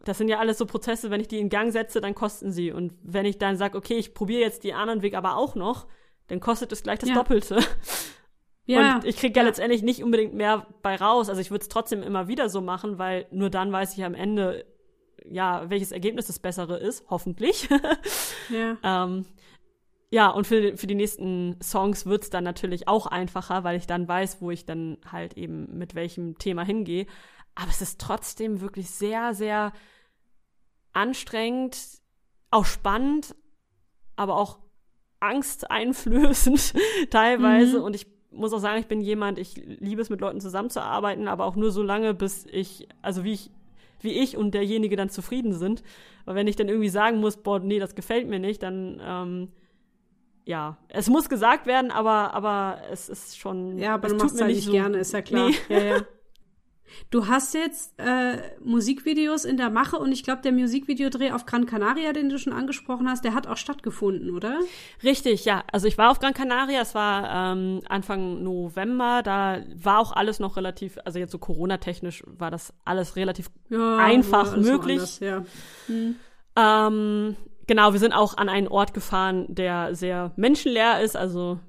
das sind ja alles so Prozesse, wenn ich die in Gang setze, dann kosten sie. Und wenn ich dann sage, okay, ich probiere jetzt den anderen Weg aber auch noch, dann kostet es gleich das ja. Doppelte. Ja. Und ich kriege ja, ja letztendlich nicht unbedingt mehr bei raus. Also ich würde es trotzdem immer wieder so machen, weil nur dann weiß ich am Ende, ja, welches Ergebnis das bessere ist, hoffentlich. Ja. ähm, ja, und für, für die nächsten Songs wird es dann natürlich auch einfacher, weil ich dann weiß, wo ich dann halt eben mit welchem Thema hingehe. Aber es ist trotzdem wirklich sehr, sehr anstrengend, auch spannend, aber auch angsteinflößend teilweise. Mhm. Und ich muss auch sagen, ich bin jemand, ich liebe es, mit Leuten zusammenzuarbeiten, aber auch nur so lange, bis ich, also wie ich wie ich und derjenige dann zufrieden sind. Aber wenn ich dann irgendwie sagen muss, boah, nee, das gefällt mir nicht, dann, ähm, ja, es muss gesagt werden, aber, aber es ist schon, ja, aber es du machst es halt nicht so gerne, ist ja klar. Nee. Ja, ja. Du hast jetzt äh, Musikvideos in der Mache, und ich glaube, der Musikvideodreh auf Gran Canaria, den du schon angesprochen hast, der hat auch stattgefunden, oder? Richtig, ja. Also ich war auf Gran Canaria, es war ähm, Anfang November, da war auch alles noch relativ, also jetzt so Corona-technisch war das alles relativ ja, einfach alles möglich. Anders, ja. hm. ähm, genau, wir sind auch an einen Ort gefahren, der sehr menschenleer ist, also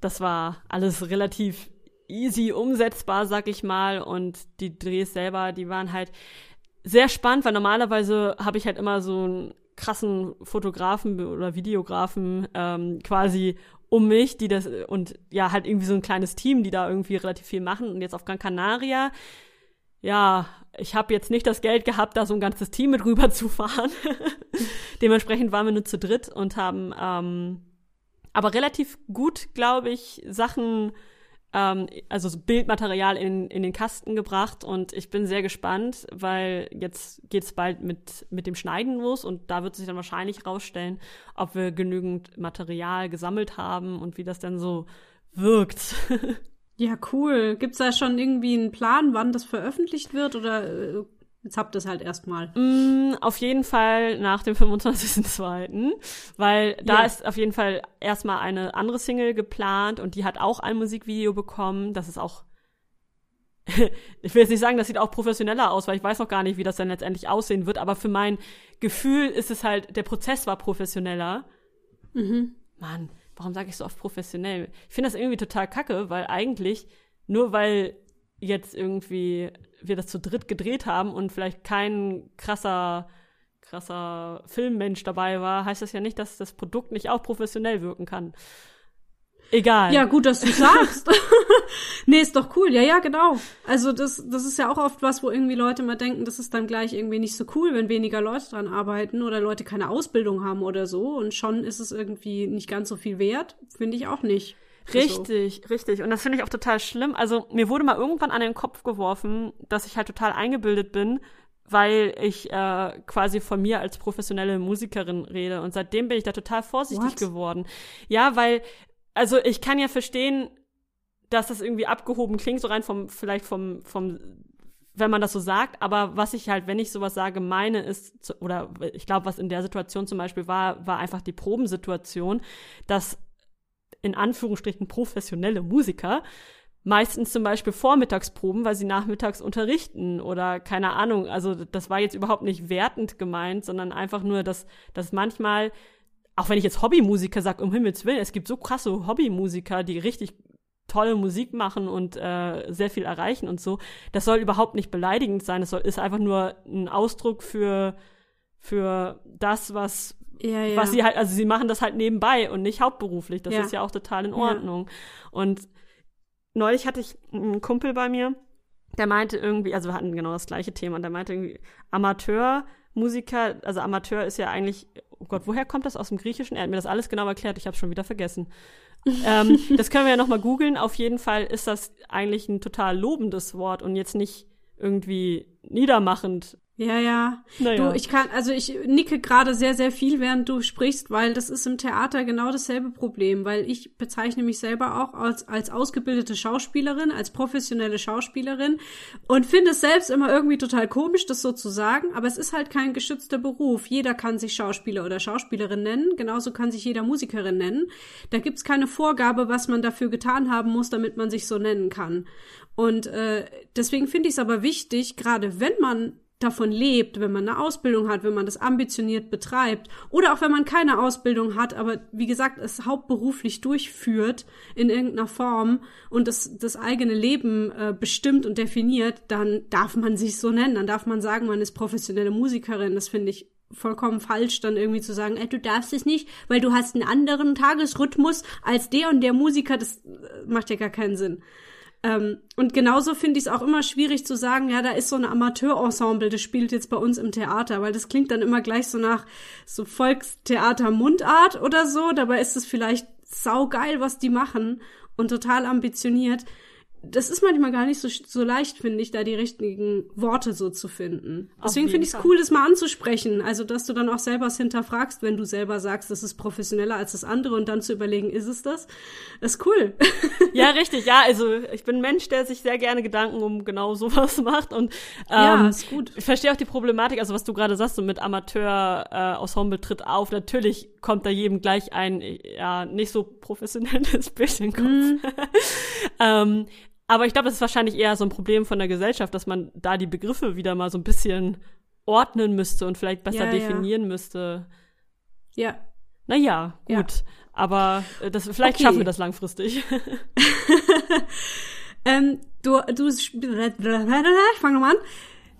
das war alles relativ easy umsetzbar, sag ich mal. Und die Drehs selber, die waren halt sehr spannend, weil normalerweise habe ich halt immer so einen krassen Fotografen oder Videografen ähm, quasi um mich, die das, und ja, halt irgendwie so ein kleines Team, die da irgendwie relativ viel machen. Und jetzt auf Gran Canaria, ja, ich habe jetzt nicht das Geld gehabt, da so ein ganzes Team mit rüber zu fahren. Dementsprechend waren wir nur zu dritt und haben ähm, aber relativ gut, glaube ich, Sachen also Bildmaterial in, in den Kasten gebracht, und ich bin sehr gespannt, weil jetzt geht's bald mit, mit dem Schneiden los, und da wird sich dann wahrscheinlich rausstellen, ob wir genügend Material gesammelt haben und wie das dann so wirkt. Ja, cool. Gibt's da schon irgendwie einen Plan, wann das veröffentlicht wird? Oder jetzt habt ihr es halt erstmal. Mm, auf jeden Fall nach dem fünfundzwanzigsten zweiten Weil da yeah. ist auf jeden Fall erstmal eine andere Single geplant und die hat auch ein Musikvideo bekommen. Das ist auch, ich will jetzt nicht sagen, das sieht auch professioneller aus, weil ich weiß noch gar nicht, wie das dann letztendlich aussehen wird. Aber für mein Gefühl ist es halt, der Prozess war professioneller. Mhm. Mann. Warum sage ich so oft professionell? Ich finde das irgendwie total kacke, weil eigentlich, nur weil jetzt irgendwie wir das zu dritt gedreht haben und vielleicht kein krasser, krasser Filmmensch dabei war, heißt das ja nicht, dass das Produkt nicht auch professionell wirken kann. Egal. Ja, gut, dass du sagst. Nee, ist doch cool. Ja, ja, genau. Also das, das ist ja auch oft was, wo irgendwie Leute mal denken, das ist dann gleich irgendwie nicht so cool, wenn weniger Leute dran arbeiten oder Leute keine Ausbildung haben oder so. Und schon ist es irgendwie nicht ganz so viel wert. Finde ich auch nicht. Richtig, so. Richtig. Und das finde ich auch total schlimm. Also mir wurde mal irgendwann an den Kopf geworfen, dass ich halt total eingebildet bin, weil ich äh, quasi von mir als professionelle Musikerin rede. Und seitdem bin ich da total vorsichtig What? geworden. Ja, weil also ich kann ja verstehen, dass das irgendwie abgehoben klingt, so rein vom, vielleicht vom, vom, wenn man das so sagt, aber was ich halt, wenn ich sowas sage, meine ist, oder ich glaube, was in der Situation zum Beispiel war, war einfach die Probensituation, dass in Anführungsstrichen professionelle Musiker meistens zum Beispiel Vormittagsproben, weil sie nachmittags unterrichten oder keine Ahnung, also das war jetzt überhaupt nicht wertend gemeint, sondern einfach nur, dass, dass manchmal, auch wenn ich jetzt Hobbymusiker sage, um Himmels Willen, es gibt so krasse Hobbymusiker, die richtig tolle Musik machen und äh, sehr viel erreichen und so. Das soll überhaupt nicht beleidigend sein. Das soll, ist einfach nur ein Ausdruck für, für das, was, ja, ja. was sie halt, also sie machen das halt nebenbei und nicht hauptberuflich. Das ja. ist ja auch total in Ordnung. Ja. Und neulich hatte ich einen Kumpel bei mir, der meinte irgendwie, also wir hatten genau das gleiche Thema, und der meinte irgendwie, Amateurmusiker, also Amateur ist ja eigentlich, oh Gott, woher kommt das? Aus dem Griechischen? Er hat mir das alles genau erklärt, ich habe es schon wieder vergessen. ähm, das können wir ja nochmal googeln. Auf jeden Fall ist das eigentlich ein total lobendes Wort und jetzt nicht irgendwie niedermachend. Ja, ja. Naja. Du, ich kann, also ich nicke gerade sehr, sehr viel, während du sprichst, weil das ist im Theater genau dasselbe Problem, weil ich bezeichne mich selber auch als, als ausgebildete Schauspielerin, als professionelle Schauspielerin und finde es selbst immer irgendwie total komisch, das so zu sagen, aber es ist halt kein geschützter Beruf. Jeder kann sich Schauspieler oder Schauspielerin nennen, genauso kann sich jeder Musikerin nennen. Da gibt's keine Vorgabe, was man dafür getan haben muss, damit man sich so nennen kann. Und äh, deswegen finde ich es aber wichtig, gerade wenn man davon lebt, wenn man eine Ausbildung hat, wenn man das ambitioniert betreibt oder auch wenn man keine Ausbildung hat, aber wie gesagt, es hauptberuflich durchführt in irgendeiner Form und das, das eigene Leben äh, bestimmt und definiert, dann darf man sich so nennen, dann darf man sagen, man ist professionelle Musikerin. Das finde ich vollkommen falsch, dann irgendwie zu sagen, ey, du darfst es nicht, weil du hast einen anderen Tagesrhythmus als der und der Musiker. Das macht ja gar keinen Sinn. Ähm, und genauso finde ich es auch immer schwierig zu sagen, ja, da ist so ein Amateurensemble, das spielt jetzt bei uns im Theater, weil das klingt dann immer gleich so nach so Volkstheater-Mundart oder so, dabei ist es vielleicht saugeil, was die machen und total ambitioniert. Das ist manchmal gar nicht so, so leicht, finde ich, da die richtigen Worte so zu finden. Deswegen finde ich es cool, das mal anzusprechen. Also, dass du dann auch selber es hinterfragst, wenn du selber sagst, das ist professioneller als das andere und dann zu überlegen, ist es das? Das ist cool. Ja, richtig. Ja, also ich bin ein Mensch, der sich sehr gerne Gedanken um genau sowas macht. Und ähm, ja, ist gut. Ich verstehe auch die Problematik, also was du gerade sagst, so mit Amateur-Ensemble äh, tritt auf. Natürlich kommt da jedem gleich ein ja nicht so professionelles bisschen Kopf. Mm. ähm, Aber ich glaube, das ist wahrscheinlich eher so ein Problem von der Gesellschaft, dass man da die Begriffe wieder mal so ein bisschen ordnen müsste und vielleicht besser ja, definieren ja. müsste. Ja. Naja, gut. Ja. Aber das, vielleicht okay. schaffen wir das langfristig. ähm, du, du, ich fang nochmal an.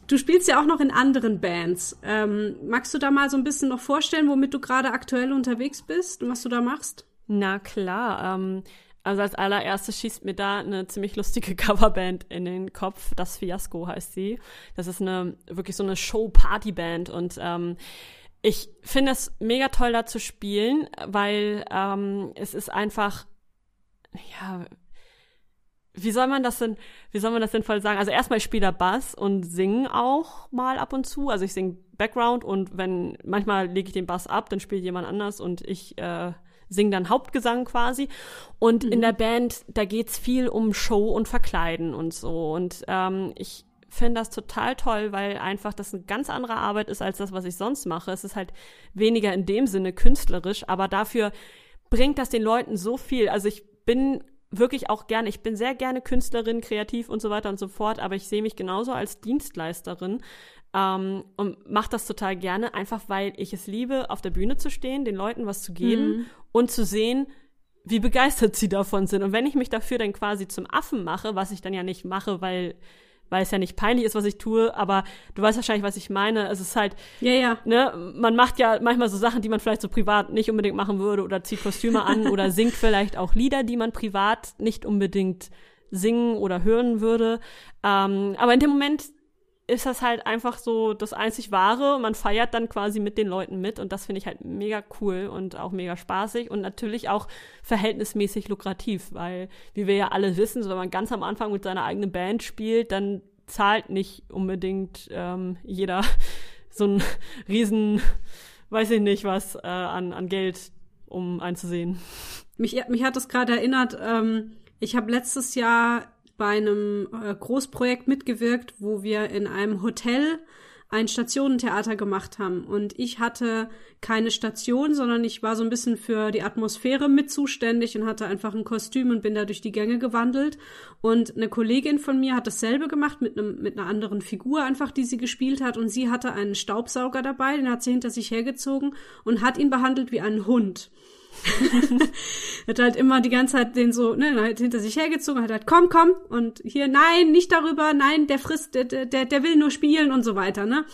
Du spielst ja auch noch in anderen Bands. Ähm, magst du da mal so ein bisschen noch vorstellen, womit du gerade aktuell unterwegs bist und was du da machst? Na klar, ähm, also als allererstes schießt mir da eine ziemlich lustige Coverband in den Kopf. Das Fiasco heißt sie. Das ist eine wirklich so eine Show-Party-Band. Und ähm, ich finde es mega toll, da zu spielen, weil ähm, es ist einfach, ja, wie soll man das denn, wie soll man das sinnvoll sagen? Also erstmal, ich spiele da Bass und singe auch mal ab und zu. Also ich singe Background und wenn manchmal lege ich den Bass ab, dann spielt jemand anders und ich äh, singen dann Hauptgesang quasi. Und mhm. in der Band, da geht's viel um Show und Verkleiden und so. Und ähm, ich finde das total toll, weil einfach das eine ganz andere Arbeit ist als das, was ich sonst mache. Es ist halt weniger in dem Sinne künstlerisch, aber dafür bringt das den Leuten so viel. Also ich bin wirklich auch gerne, ich bin sehr gerne Künstlerin, kreativ und so weiter und so fort, aber ich sehe mich genauso als Dienstleisterin ähm, und mache das total gerne, einfach weil ich es liebe, auf der Bühne zu stehen, den Leuten was zu geben mhm. und zu sehen, wie begeistert sie davon sind. Und wenn ich mich dafür dann quasi zum Affen mache, was ich dann ja nicht mache, weil weil es ja nicht peinlich ist, was ich tue, aber du weißt wahrscheinlich, was ich meine. Es ist halt, ja, ja. Ne, man macht ja manchmal so Sachen, die man vielleicht so privat nicht unbedingt machen würde oder zieht Kostüme an oder singt vielleicht auch Lieder, die man privat nicht unbedingt singen oder hören würde. Ähm, aber in dem Moment ist das halt einfach so das einzig Wahre. Man feiert dann quasi mit den Leuten mit und das finde ich halt mega cool und auch mega spaßig und natürlich auch verhältnismäßig lukrativ, weil, wie wir ja alle wissen, so wenn man ganz am Anfang mit seiner eigenen Band spielt, dann zahlt nicht unbedingt ähm, jeder so einen riesen, weiß ich nicht was, äh, an, an Geld, um einzusehen. Mich, mich hat das gerade erinnert, ähm, ich habe letztes Jahr bei einem Großprojekt mitgewirkt, wo wir in einem Hotel ein Stationentheater gemacht haben. Und ich hatte keine Station, sondern ich war so ein bisschen für die Atmosphäre mit zuständig und hatte einfach ein Kostüm und bin da durch die Gänge gewandelt. Und eine Kollegin von mir hat dasselbe gemacht mit einem, mit einer anderen Figur einfach, die sie gespielt hat. Und sie hatte einen Staubsauger dabei, den hat sie hinter sich hergezogen und hat ihn behandelt wie einen Hund. Hat halt immer die ganze Zeit den so, ne, halt hinter sich hergezogen, hat halt, komm, komm, und hier, nein, nicht darüber, nein, der frisst, der, der, der will nur spielen und so weiter, ne.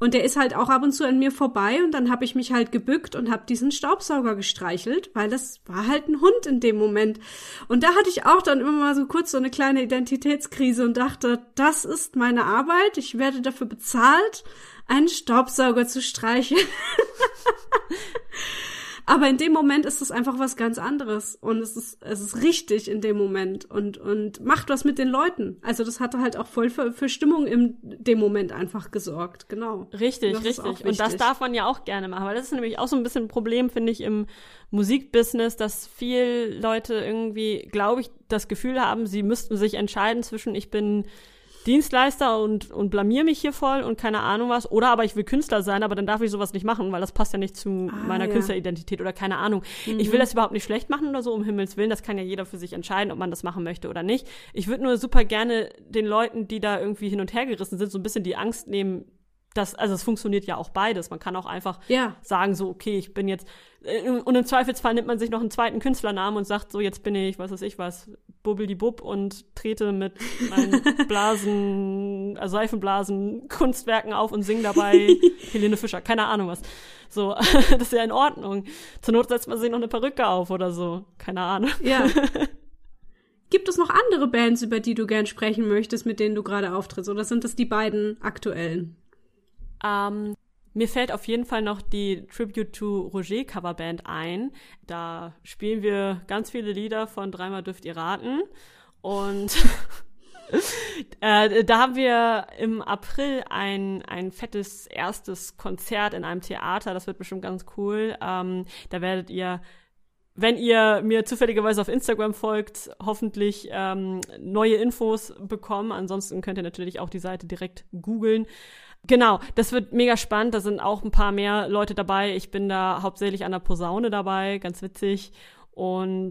Und der ist halt auch ab und zu an mir vorbei und dann habe ich mich halt gebückt und habe diesen Staubsauger gestreichelt, weil das war halt ein Hund in dem Moment. Und da hatte ich auch dann immer mal so kurz so eine kleine Identitätskrise und dachte, das ist meine Arbeit, ich werde dafür bezahlt, einen Staubsauger zu streicheln. Aber in dem Moment ist es einfach was ganz anderes und es ist es ist richtig in dem Moment und und macht was mit den Leuten. Also das hatte halt auch voll für, für Stimmung in dem Moment einfach gesorgt, genau. Richtig, das richtig. Und das darf man ja auch gerne machen, weil das ist nämlich auch so ein bisschen ein Problem, finde ich, im Musikbusiness, dass viele Leute irgendwie, glaube ich, das Gefühl haben, sie müssten sich entscheiden zwischen ich bin Dienstleister und, und blamier mich hier voll und keine Ahnung was. Oder aber ich will Künstler sein, aber dann darf ich sowas nicht machen, weil das passt ja nicht zu ah, meiner ja. Künstleridentität oder keine Ahnung. Mhm. Ich will das überhaupt nicht schlecht machen oder so, um Himmels Willen. Das kann ja jeder für sich entscheiden, ob man das machen möchte oder nicht. Ich würde nur super gerne den Leuten, die da irgendwie hin und her gerissen sind, so ein bisschen die Angst nehmen, dass, also es funktioniert ja auch beides. Man kann auch einfach ja. sagen so, okay, ich bin jetzt, und im Zweifelsfall nimmt man sich noch einen zweiten Künstlernamen und sagt so, jetzt bin ich, was weiß ich was, Bubbeldi-Bub und trete mit meinen Blasen, also Seifenblasen, Kunstwerken auf und singe dabei Helene Fischer, keine Ahnung was. So, das ist ja in Ordnung. Zur Not setzt man sich noch eine Perücke auf oder so, keine Ahnung. Ja. Gibt es noch andere Bands, über die du gern sprechen möchtest, mit denen du gerade auftrittst? Oder sind das die beiden aktuellen? Ähm, mir fällt auf jeden Fall noch die Tribute to Roger Coverband ein. Da spielen wir ganz viele Lieder von Dreimal dürft ihr raten. Und äh, da haben wir im April ein, ein fettes erstes Konzert in einem Theater. Das wird bestimmt ganz cool. Ähm, da werdet ihr, wenn ihr mir zufälligerweise auf Instagram folgt, hoffentlich ähm, neue Infos bekommen. Ansonsten könnt ihr natürlich auch die Seite direkt googeln. Genau, das wird mega spannend. Da sind auch ein paar mehr Leute dabei. Ich bin da hauptsächlich an der Posaune dabei, ganz witzig. Und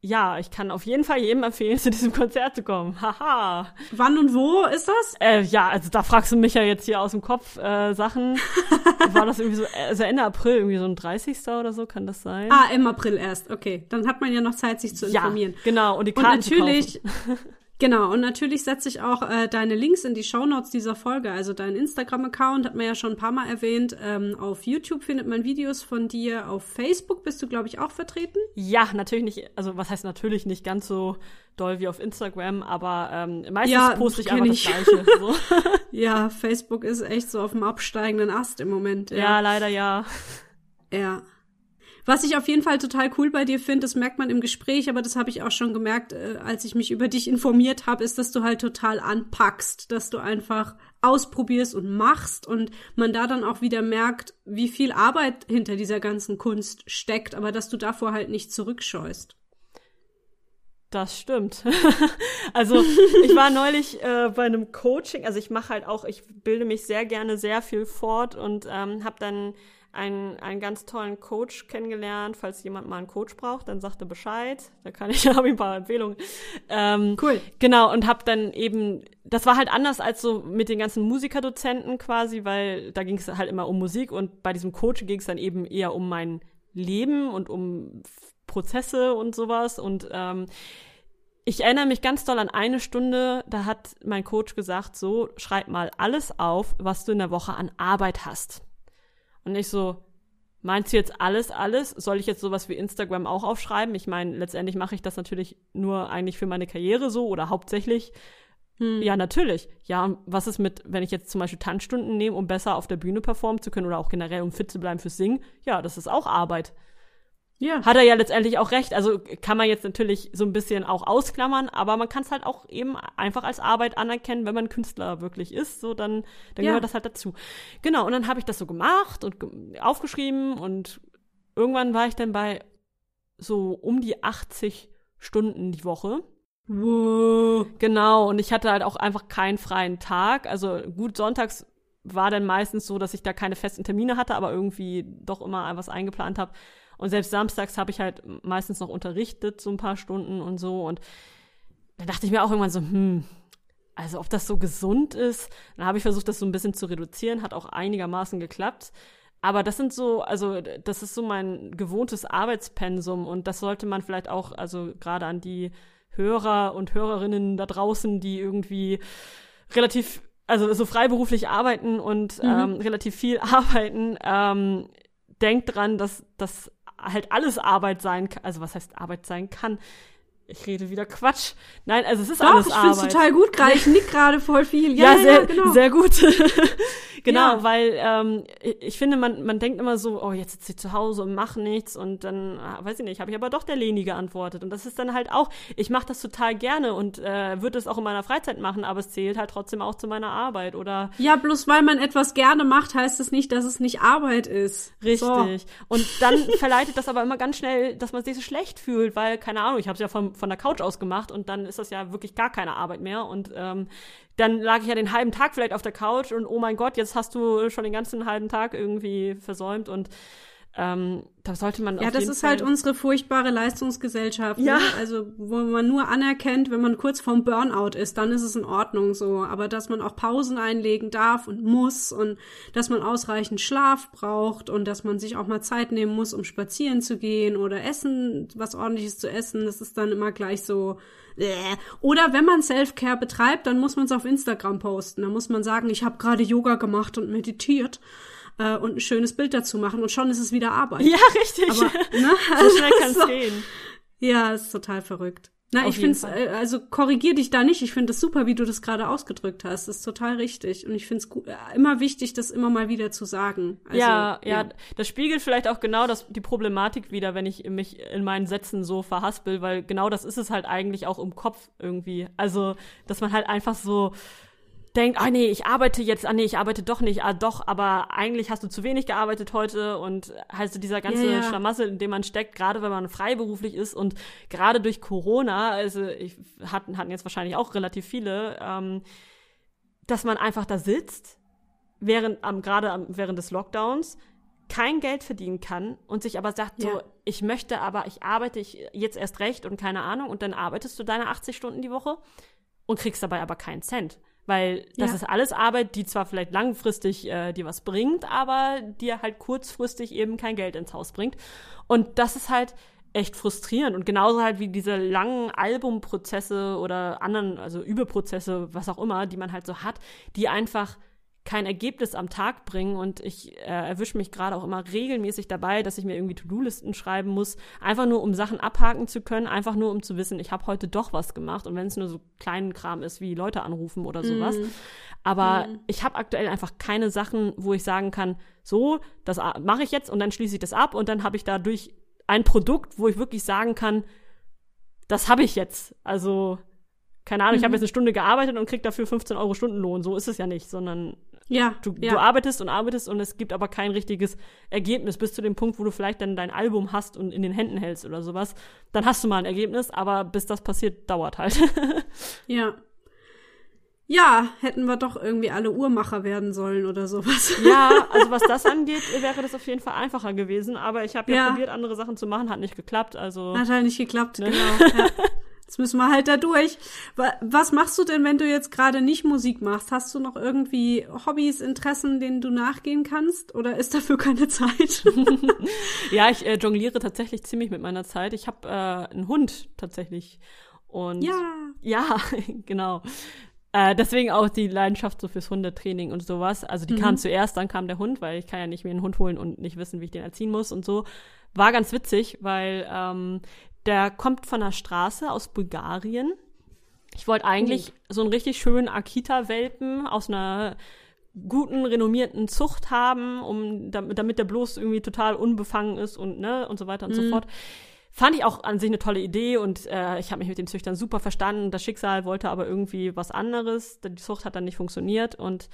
ja, ich kann auf jeden Fall jedem empfehlen, zu diesem Konzert zu kommen. Haha. Wann und wo ist das? Äh, ja, also da fragst du mich ja jetzt hier aus dem Kopf äh, Sachen. War das irgendwie so, also Ende April, irgendwie so ein dreißigster oder so, kann das sein? Ah, im April erst, okay. Dann hat man ja noch Zeit, sich zu informieren. Ja, genau, und die Karten zu kaufen. Und natürlich... Genau, und natürlich setze ich auch äh, deine Links in die Shownotes dieser Folge, also deinen Instagram-Account hat man ja schon ein paar Mal erwähnt, ähm, auf YouTube findet man Videos von dir, auf Facebook bist du, glaube ich, auch vertreten? Ja, natürlich nicht, also was heißt natürlich nicht ganz so doll wie auf Instagram, aber ähm, meistens ja, poste ich einfach ich. das Gleiche. So. Ja, Facebook ist echt so auf dem absteigenden Ast im Moment. Ja, ja leider ja. Ja. Was ich auf jeden Fall total cool bei dir finde, das merkt man im Gespräch, aber das habe ich auch schon gemerkt, äh, als ich mich über dich informiert habe, ist, dass du halt total anpackst, dass du einfach ausprobierst und machst und man da dann auch wieder merkt, wie viel Arbeit hinter dieser ganzen Kunst steckt, aber dass du davor halt nicht zurückscheust. Das stimmt. Also ich war neulich äh, bei einem Coaching, also ich mache halt auch, ich bilde mich sehr gerne sehr viel fort und ähm, habe dann einen, einen ganz tollen Coach kennengelernt. Falls jemand mal einen Coach braucht, dann sagt er Bescheid. Da kann ich, habe ich ein paar Empfehlungen. Ähm, cool. Genau, und habe dann eben, das war halt anders als so mit den ganzen Musikerdozenten quasi, weil da ging es halt immer um Musik und bei diesem Coach ging es dann eben eher um mein Leben und um Prozesse und sowas und ähm, ich erinnere mich ganz doll an eine Stunde, da hat mein Coach gesagt, so, schreib mal alles auf, was du in der Woche an Arbeit hast. Und ich so, meinst du jetzt alles, alles? Soll ich jetzt sowas wie Instagram auch aufschreiben? Ich meine, letztendlich mache ich das natürlich nur eigentlich für meine Karriere so oder hauptsächlich. Hm. Ja, natürlich. Ja, was ist mit, wenn ich jetzt zum Beispiel Tanzstunden nehme, um besser auf der Bühne performen zu können oder auch generell, um fit zu bleiben fürs Singen? Ja, das ist auch Arbeit. Ja. Hat er ja letztendlich auch recht. Also kann man jetzt natürlich so ein bisschen auch ausklammern, aber man kann es halt auch eben einfach als Arbeit anerkennen, wenn man Künstler wirklich ist. So, dann, dann ja. gehört das halt dazu. Genau, und dann habe ich das so gemacht und ge- aufgeschrieben und irgendwann war ich dann bei so um die achtzig Stunden die Woche. Wow. Genau, und ich hatte halt auch einfach keinen freien Tag. Also gut, sonntags war dann meistens so, dass ich da keine festen Termine hatte, aber irgendwie doch immer was eingeplant habe. Und selbst samstags habe ich halt meistens noch unterrichtet, so ein paar Stunden und so. Und dann dachte ich mir auch irgendwann so, hm, also ob das so gesund ist. Dann habe ich versucht, das so ein bisschen zu reduzieren, hat auch einigermaßen geklappt. Aber das sind so, also das ist so mein gewohntes Arbeitspensum. Und das sollte man vielleicht auch, also gerade an die Hörer und Hörerinnen da draußen, die irgendwie relativ, also so freiberuflich arbeiten und mhm. ähm, relativ viel arbeiten, ähm, denkt dran, dass das halt alles Arbeit sein kann. Also was heißt Arbeit sein kann? Ich rede wieder Quatsch. Nein, also es ist Doch, alles Arbeit. Ich finde es total gut gerade. Ich nick gerade voll viel. Ja, ja, sehr, ja genau. Sehr gut. Genau, ja. weil ähm, ich finde, man man denkt immer so, oh, jetzt sitze ich zu Hause und mache nichts und dann, weiß ich nicht, habe ich aber doch der Leni geantwortet. Und das ist dann halt auch, ich mache das total gerne und äh, würde es auch in meiner Freizeit machen, aber es zählt halt trotzdem auch zu meiner Arbeit, oder? Ja, bloß weil man etwas gerne macht, heißt es nicht, dass es nicht Arbeit ist. Richtig. So. Und dann verleitet das aber immer ganz schnell, dass man sich so schlecht fühlt, weil, keine Ahnung, ich habe es ja von von der Couch aus gemacht und dann ist das ja wirklich gar keine Arbeit mehr und ähm, dann lag ich ja den halben Tag vielleicht auf der Couch und oh mein Gott, jetzt hast du schon den ganzen halben Tag irgendwie versäumt und ähm, da sollte man ja, auf das ist Fall halt unsere furchtbare Leistungsgesellschaft, ja. Ne? Also wo man nur anerkennt, wenn man kurz vorm Burnout ist, dann ist es in Ordnung so, aber dass man auch Pausen einlegen darf und muss und dass man ausreichend Schlaf braucht und dass man sich auch mal Zeit nehmen muss, um spazieren zu gehen oder essen, was Ordentliches zu essen, das ist dann immer gleich so. Oder wenn man Self-Care betreibt, dann muss man es auf Instagram posten. Dann muss man sagen, ich habe gerade Yoga gemacht und meditiert äh, und ein schönes Bild dazu machen und schon ist es wieder Arbeit. Ja, richtig. Aber, ne? Also, so schnell kann's so gehen. Ja, ist total verrückt. Na, ich find's, also korrigier dich da nicht. Ich finde das super, wie du das gerade ausgedrückt hast. Das ist total richtig. Und ich finde es gut, immer wichtig, das immer mal wieder zu sagen. Also, ja, ja, ja, das spiegelt vielleicht auch genau das, die Problematik wieder, wenn ich mich in meinen Sätzen so verhaspel, weil genau das ist es halt eigentlich auch im Kopf irgendwie. Also, dass man halt einfach so denkt, ah nee, ich arbeite jetzt, ah nee, ich arbeite doch nicht, ah doch, aber eigentlich hast du zu wenig gearbeitet heute und also dieser ganze ja, ja. Schlamassel, in dem man steckt, gerade wenn man freiberuflich ist und gerade durch Corona, also ich, hatten, hatten jetzt wahrscheinlich auch relativ viele, ähm, dass man einfach da sitzt, während am gerade während des Lockdowns, kein Geld verdienen kann und sich aber sagt ja. so, ich möchte aber, ich arbeite ich jetzt erst recht und keine Ahnung und dann arbeitest du deine achtzig Stunden die Woche und kriegst dabei aber keinen Cent. Weil das ja. ist alles Arbeit, die zwar vielleicht langfristig äh, dir was bringt, aber dir halt kurzfristig eben kein Geld ins Haus bringt. Und das ist halt echt frustrierend. Und genauso halt wie diese langen Albumprozesse oder anderen, also Übeprozesse, was auch immer, die man halt so hat, die einfach kein Ergebnis am Tag bringen. Und ich äh, erwische mich gerade auch immer regelmäßig dabei, dass ich mir irgendwie To-Do-Listen schreiben muss, einfach nur, um Sachen abhaken zu können, einfach nur, um zu wissen, ich habe heute doch was gemacht. Und wenn es nur so kleinen Kram ist, wie Leute anrufen oder sowas. Mm. Aber mm. ich habe aktuell einfach keine Sachen, wo ich sagen kann, so, das mache ich jetzt und dann schließe ich das ab und dann habe ich dadurch ein Produkt, wo ich wirklich sagen kann, das habe ich jetzt. Also keine Ahnung, mhm. ich habe jetzt eine Stunde gearbeitet und krieg dafür fünfzehn Euro Stundenlohn. So ist es ja nicht, sondern ja, du, ja. du arbeitest und arbeitest und es gibt aber kein richtiges Ergebnis bis zu dem Punkt, wo du vielleicht dann dein Album hast und in den Händen hältst oder sowas. Dann hast du mal ein Ergebnis, aber bis das passiert, dauert halt. Ja. Ja, hätten wir doch irgendwie alle Uhrmacher werden sollen oder sowas. Ja, also was das angeht, wäre das auf jeden Fall einfacher gewesen. Aber ich habe ja, ja probiert, andere Sachen zu machen, hat nicht geklappt. Also hat halt nicht geklappt, ne? Genau. Ja. Jetzt müssen wir halt da durch. Was machst du denn, wenn du jetzt gerade nicht Musik machst? Hast du noch irgendwie Hobbys, Interessen, denen du nachgehen kannst? Oder ist dafür keine Zeit? Ja, ich äh, jongliere tatsächlich ziemlich mit meiner Zeit. Ich habe äh, einen Hund tatsächlich. Und ja. Ja, genau. Äh, deswegen auch die Leidenschaft so fürs Hundetraining und sowas. Also die mhm. kam zuerst, dann kam der Hund, weil ich kann ja nicht mir einen Hund holen und nicht wissen, wie ich den erziehen muss und so. War ganz witzig, weil ähm, der kommt von der Straße aus Bulgarien. Ich wollte eigentlich mhm. so einen richtig schönen Akita-Welpen aus einer guten, renommierten Zucht haben, um damit, damit der bloß irgendwie total unbefangen ist und ne und so weiter und mhm. so fort. Fand ich auch an sich eine tolle Idee und äh, ich habe mich mit den Züchtern super verstanden. Das Schicksal wollte aber irgendwie was anderes. Die Zucht hat dann nicht funktioniert. Und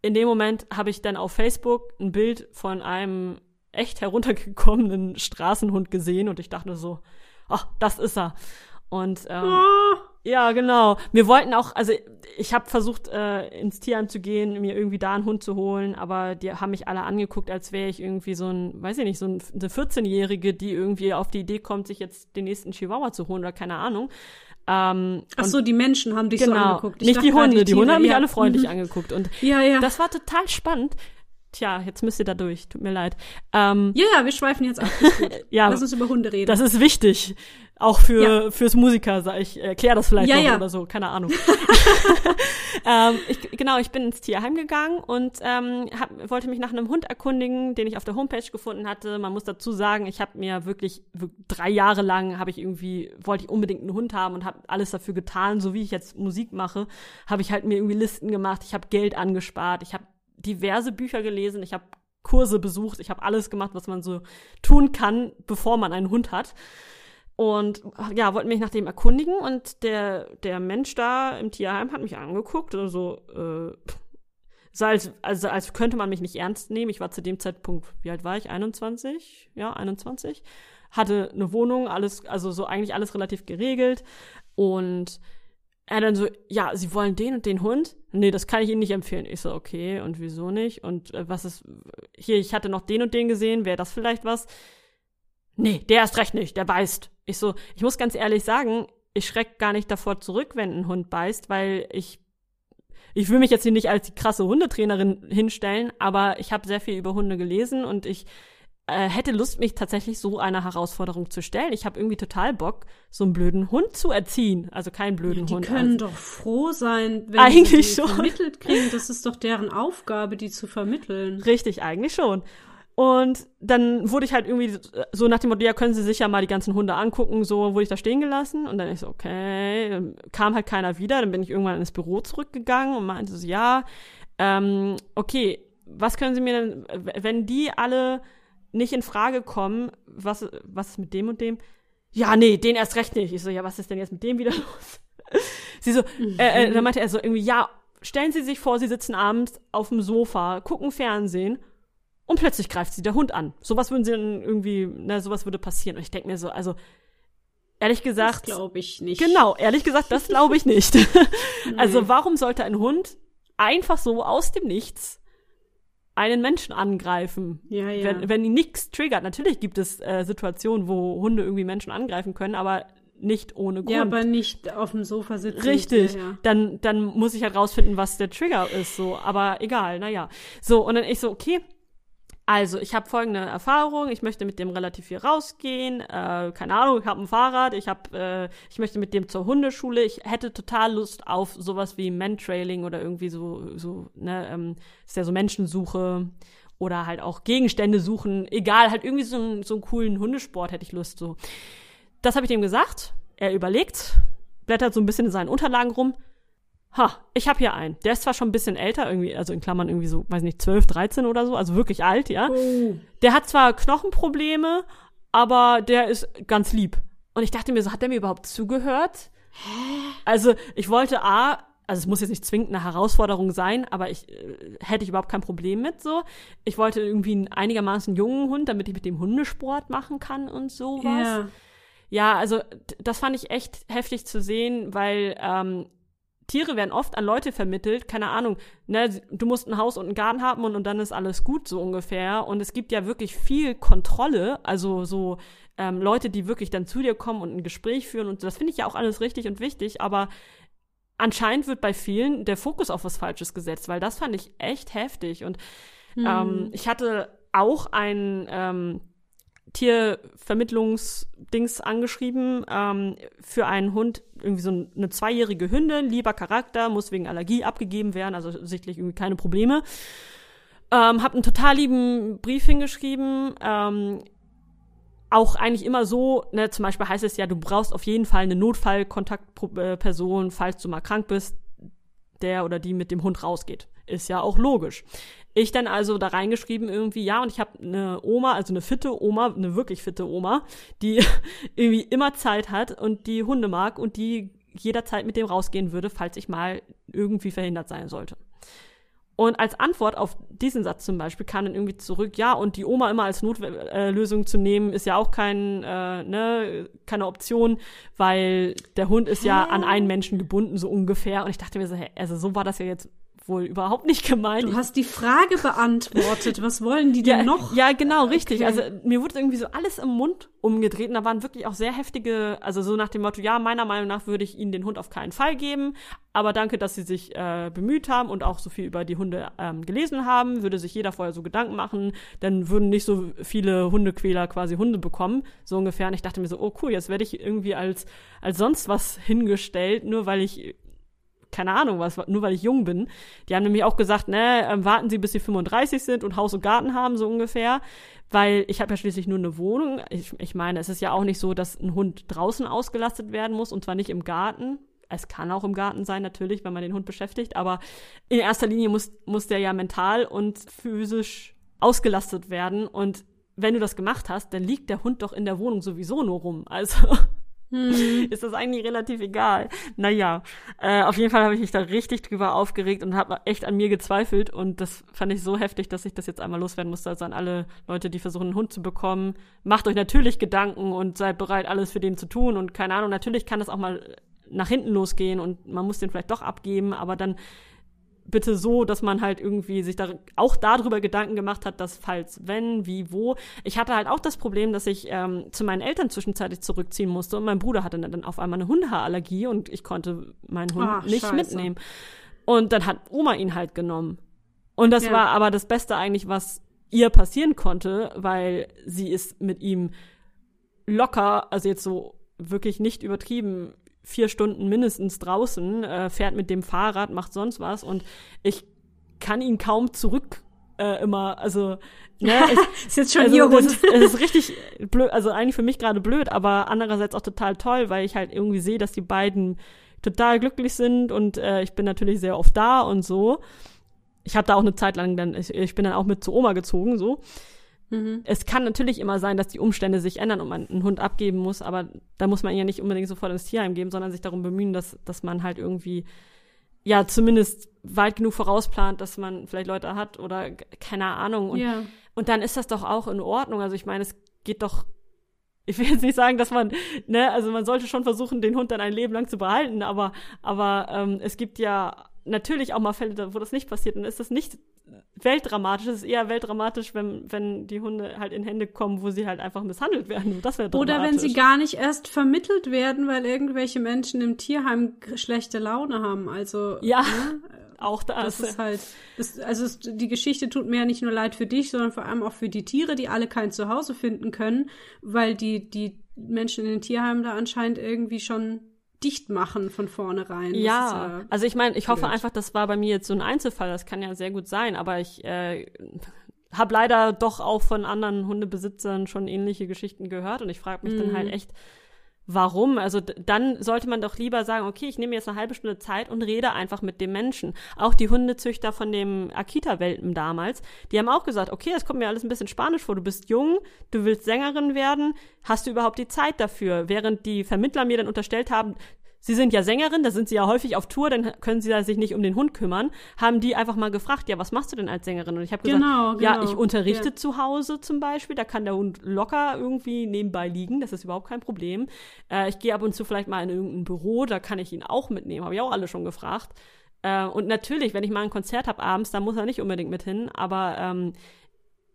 in dem Moment habe ich dann auf Facebook ein Bild von einem echt heruntergekommenen Straßenhund gesehen und ich dachte so, ach, das ist er. Und ähm, ah. ja, genau. Wir wollten auch, also ich habe versucht, äh, ins Tierheim zu gehen, mir irgendwie da einen Hund zu holen, aber die haben mich alle angeguckt, als wäre ich irgendwie so ein, weiß ich nicht, so ein, eine vierzehnjährige, die irgendwie auf die Idee kommt, sich jetzt den nächsten Chihuahua zu holen oder keine Ahnung. Ähm, Ach so, die Menschen haben dich genau, so angeguckt. Ich nicht die Hunde, die, die Hunde haben mich ja. alle freundlich mhm. angeguckt. Und ja, ja. das war total spannend. Tja, jetzt müsst ihr da durch, tut mir leid. Ähm, ja, ja, wir schweifen jetzt ab. Ja, lass uns über Hunde reden. Das ist wichtig, auch für ja. fürs Musiker. Sag ich erkläre das vielleicht ja, noch ja. oder so, keine Ahnung. ähm, ich, genau, ich bin ins Tierheim gegangen und ähm, hab, wollte mich nach einem Hund erkundigen, den ich auf der Homepage gefunden hatte. Man muss dazu sagen, ich habe mir wirklich, wirklich drei Jahre lang habe ich irgendwie wollte ich unbedingt einen Hund haben und habe alles dafür getan, so wie ich jetzt Musik mache, habe ich halt mir irgendwie Listen gemacht, ich habe Geld angespart, ich habe diverse Bücher gelesen, ich habe Kurse besucht, ich habe alles gemacht, was man so tun kann, bevor man einen Hund hat. Und ja, wollten mich nach dem erkundigen und der, der Mensch da im Tierheim hat mich angeguckt und so, äh, so als, also als könnte man mich nicht ernst nehmen. Ich war zu dem Zeitpunkt, wie alt war ich? einundzwanzig? Ja, einundzwanzig. Hatte eine Wohnung, alles, also so eigentlich alles relativ geregelt und er dann so, ja, Sie wollen den und den Hund? Nee, das kann ich Ihnen nicht empfehlen. Ich so, okay, und wieso nicht? Und äh, was ist, hier, ich hatte noch den und den gesehen, wäre das vielleicht was? Nee, der erst recht nicht, der beißt. Ich so, ich muss ganz ehrlich sagen, ich schreck gar nicht davor zurück, wenn ein Hund beißt, weil ich, ich will mich jetzt hier nicht als die krasse Hundetrainerin hinstellen, aber ich habe sehr viel über Hunde gelesen und ich äh, hätte Lust, mich tatsächlich so einer Herausforderung zu stellen. Ich habe irgendwie total Bock, so einen blöden Hund zu erziehen. Also keinen blöden ja, die Hund. Die können also. Doch froh sein, wenn eigentlich sie die schon. Vermittelt kriegen. Das ist doch deren Aufgabe, die zu vermitteln. Richtig, eigentlich schon. Und dann wurde ich halt irgendwie so nach dem Motto, ja, können Sie sich ja mal die ganzen Hunde angucken, so wurde ich da stehen gelassen. Und dann ich so, okay, dann kam halt keiner wieder. Dann bin ich irgendwann ins Büro zurückgegangen und meinte so, ja, ähm, okay, was können Sie mir denn, wenn die alle nicht in Frage kommen, was, was ist mit dem und dem? Ja, nee, den erst recht nicht. Ich so, ja, was ist denn jetzt mit dem wieder los? Sie so, äh, äh, dann meinte er so irgendwie, ja, stellen Sie sich vor, Sie sitzen abends auf dem Sofa, gucken Fernsehen. Und plötzlich greift sie der Hund an. Sowas würden sie dann irgendwie, na, sowas würde passieren. Und ich denke mir so, also, ehrlich gesagt. Das glaube ich nicht. Genau, ehrlich gesagt, das glaube ich nicht. Nee. Also, warum sollte ein Hund einfach so aus dem Nichts einen Menschen angreifen? Ja, ja. Wenn, wenn ihn nichts triggert. Natürlich gibt es äh, Situationen, wo Hunde irgendwie Menschen angreifen können, aber nicht ohne Grund. Ja, aber nicht auf dem Sofa sitzen. Richtig. Ja, ja. Dann, dann muss ich halt rausfinden, was der Trigger ist, so. Aber egal, naja. So, und dann ich so, okay. Also, ich habe folgende Erfahrung, ich möchte mit dem relativ viel rausgehen, äh, keine Ahnung, ich habe ein Fahrrad, ich hab, äh, ich möchte mit dem zur Hundeschule, ich hätte total Lust auf sowas wie Mantrailing oder irgendwie so, so ne, ähm, ist ja so Menschensuche oder halt auch Gegenstände suchen, egal, halt irgendwie so, ein, so einen coolen Hundesport hätte ich Lust, so. Das habe ich dem gesagt, er überlegt, blättert so ein bisschen in seinen Unterlagen rum, ha, ich habe hier einen. Der ist zwar schon ein bisschen älter, irgendwie, also in Klammern irgendwie so, weiß nicht, zwölf, dreizehn oder so, also wirklich alt, ja. Oh. Der hat zwar Knochenprobleme, aber der ist ganz lieb. Und ich dachte mir so, hat der mir überhaupt zugehört? Also ich wollte A, also es muss jetzt nicht zwingend eine Herausforderung sein, aber ich äh, hätte ich überhaupt kein Problem mit so. Ich wollte irgendwie einen einigermaßen jungen Hund, damit ich mit dem Hundesport machen kann und sowas. Yeah. Ja, also das fand ich echt heftig zu sehen, weil ähm, Tiere werden oft an Leute vermittelt, keine Ahnung, ne, du musst ein Haus und einen Garten haben und, und dann ist alles gut, so ungefähr. Und es gibt ja wirklich viel Kontrolle, also so ähm, Leute, die wirklich dann zu dir kommen und ein Gespräch führen. Und das finde ich ja auch alles richtig und wichtig, aber anscheinend wird bei vielen der Fokus auf was Falsches gesetzt, weil das fand ich echt heftig. Und mhm. ähm, ich hatte auch ein ähm, Tiervermittlungsdings angeschrieben ähm, für einen Hund, irgendwie so eine zweijährige Hündin, lieber Charakter, muss wegen Allergie abgegeben werden, also sichtlich irgendwie keine Probleme. Ähm, hab einen total lieben Brief hingeschrieben, ähm, auch eigentlich immer so, ne, zum Beispiel heißt es ja, du brauchst auf jeden Fall eine Notfallkontaktperson, falls du mal krank bist, der oder die mit dem Hund rausgeht. Ist ja auch logisch. Ich dann also da reingeschrieben irgendwie, ja, und ich habe eine Oma, also eine fitte Oma, eine wirklich fitte Oma, die irgendwie immer Zeit hat und die Hunde mag und die jederzeit mit dem rausgehen würde, falls ich mal irgendwie verhindert sein sollte. Und als Antwort auf diesen Satz zum Beispiel kam dann irgendwie zurück, ja, und die Oma immer als Notlösung äh, zu nehmen, ist ja auch kein, äh, ne, keine Option, weil der Hund ist ja an einen Menschen gebunden, so ungefähr. Und ich dachte mir so, hey, also so war das ja jetzt wohl überhaupt nicht gemeint. Du hast die Frage beantwortet. Was wollen die denn ja, noch? Ja, genau, richtig. Okay. Also mir wurde irgendwie so alles im Mund umgedreht und da waren wirklich auch sehr heftige, also so nach dem Motto, ja, meiner Meinung nach würde ich Ihnen den Hund auf keinen Fall geben, aber danke, dass Sie sich äh, bemüht haben und auch so viel über die Hunde ähm, gelesen haben, würde sich jeder vorher so Gedanken machen, dann würden nicht so viele Hundequäler quasi Hunde bekommen, so ungefähr. Und ich dachte mir so, oh cool, jetzt werde ich irgendwie als, als sonst was hingestellt, nur weil ich keine Ahnung was, nur weil ich jung bin. Die haben nämlich auch gesagt, ne, äh, warten Sie, bis Sie fünfunddreißig sind und Haus und Garten haben, so ungefähr. Weil ich habe ja schließlich nur eine Wohnung. Ich, ich meine, es ist ja auch nicht so, dass ein Hund draußen ausgelastet werden muss und zwar nicht im Garten. Es kann auch im Garten sein, natürlich, wenn man den Hund beschäftigt. Aber in erster Linie muss, muss der ja mental und physisch ausgelastet werden. Und wenn du das gemacht hast, dann liegt der Hund doch in der Wohnung sowieso nur rum. Also Hm. ist das eigentlich relativ egal. Naja, äh, auf jeden Fall habe ich mich da richtig drüber aufgeregt und habe echt an mir gezweifelt und das fand ich so heftig, dass ich das jetzt einmal loswerden musste. Also an alle Leute, die versuchen, einen Hund zu bekommen, macht euch natürlich Gedanken und seid bereit, alles für den zu tun und keine Ahnung, natürlich kann das auch mal nach hinten losgehen und man muss den vielleicht doch abgeben, aber dann bitte so, dass man halt irgendwie sich da auch darüber Gedanken gemacht hat, dass falls, wenn, wie, wo. Ich hatte halt auch das Problem, dass ich ähm, zu meinen Eltern zwischenzeitlich zurückziehen musste und mein Bruder hatte dann auf einmal eine Hundehaarallergie und ich konnte meinen Hund Ach, nicht scheiße. mitnehmen. Und dann hat Oma ihn halt genommen. Und das ja. war aber das Beste eigentlich, was ihr passieren konnte, weil sie ist mit ihm locker, also jetzt so wirklich nicht übertrieben, vier Stunden mindestens draußen, äh, fährt mit dem Fahrrad, macht sonst was und ich kann ihn kaum zurück äh, immer, also ne, ich, ist jetzt schon also, ihr Hund. Es ist, ist richtig blöd, also eigentlich für mich gerade blöd, aber andererseits auch total toll, weil ich halt irgendwie sehe, dass die beiden total glücklich sind und äh, ich bin natürlich sehr oft da und so. Ich habe da auch eine Zeit lang dann, ich, ich bin dann auch mit zu Oma gezogen, so. Mhm. Es kann natürlich immer sein, dass die Umstände sich ändern und man einen Hund abgeben muss, aber da muss man ihn ja nicht unbedingt sofort ins Tierheim geben, sondern sich darum bemühen, dass, dass man halt irgendwie, ja, zumindest weit genug vorausplant, dass man vielleicht Leute hat oder keine Ahnung. Und, ja. und dann ist das doch auch in Ordnung. Also ich meine, es geht doch, ich will jetzt nicht sagen, dass man, ne, also man sollte schon versuchen, den Hund dann ein Leben lang zu behalten, aber, aber ähm, es gibt ja natürlich auch mal Fälle, wo das nicht passiert und ist das nicht weltdramatisch. Es ist eher weltdramatisch, wenn, wenn die Hunde halt in Hände kommen, wo sie halt einfach misshandelt werden. Das wäre dramatisch. Oder wenn sie gar nicht erst vermittelt werden, weil irgendwelche Menschen im Tierheim schlechte Laune haben. Also ja, ne? Auch das. Das ist halt, das, also es, die Geschichte tut mir ja nicht nur leid für dich, sondern vor allem auch für die Tiere, die alle kein Zuhause finden können, weil die, die Menschen in den Tierheimen da anscheinend irgendwie schon dicht machen von vornherein. Ja, ja, also ich meine, ich hoffe einfach, das war bei mir jetzt so ein Einzelfall, das kann ja sehr gut sein, aber ich äh, habe leider doch auch von anderen Hundebesitzern schon ähnliche Geschichten gehört und ich frage mich mhm. dann halt echt, warum? Also d- dann sollte man doch lieber sagen, okay, ich nehme jetzt eine halbe Stunde Zeit und rede einfach mit dem Menschen. Auch die Hundezüchter von dem Akita-Welpen damals, die haben auch gesagt, okay, das kommt mir alles ein bisschen spanisch vor, du bist jung, du willst Sängerin werden, hast du überhaupt die Zeit dafür? Während die Vermittler mir dann unterstellt haben, Sie sind ja Sängerin, da sind sie ja häufig auf Tour, dann können sie sich nicht um den Hund kümmern. Haben die einfach mal gefragt, ja, was machst du denn als Sängerin? Und ich habe gesagt, genau, genau. ja, ich unterrichte ja. zu Hause zum Beispiel, da kann der Hund locker irgendwie nebenbei liegen, das ist überhaupt kein Problem. Äh, ich gehe ab und zu vielleicht mal in irgendein Büro, da kann ich ihn auch mitnehmen, habe ich auch alle schon gefragt. Äh, und natürlich, wenn ich mal ein Konzert habe abends, dann muss er nicht unbedingt mit hin, aber ähm,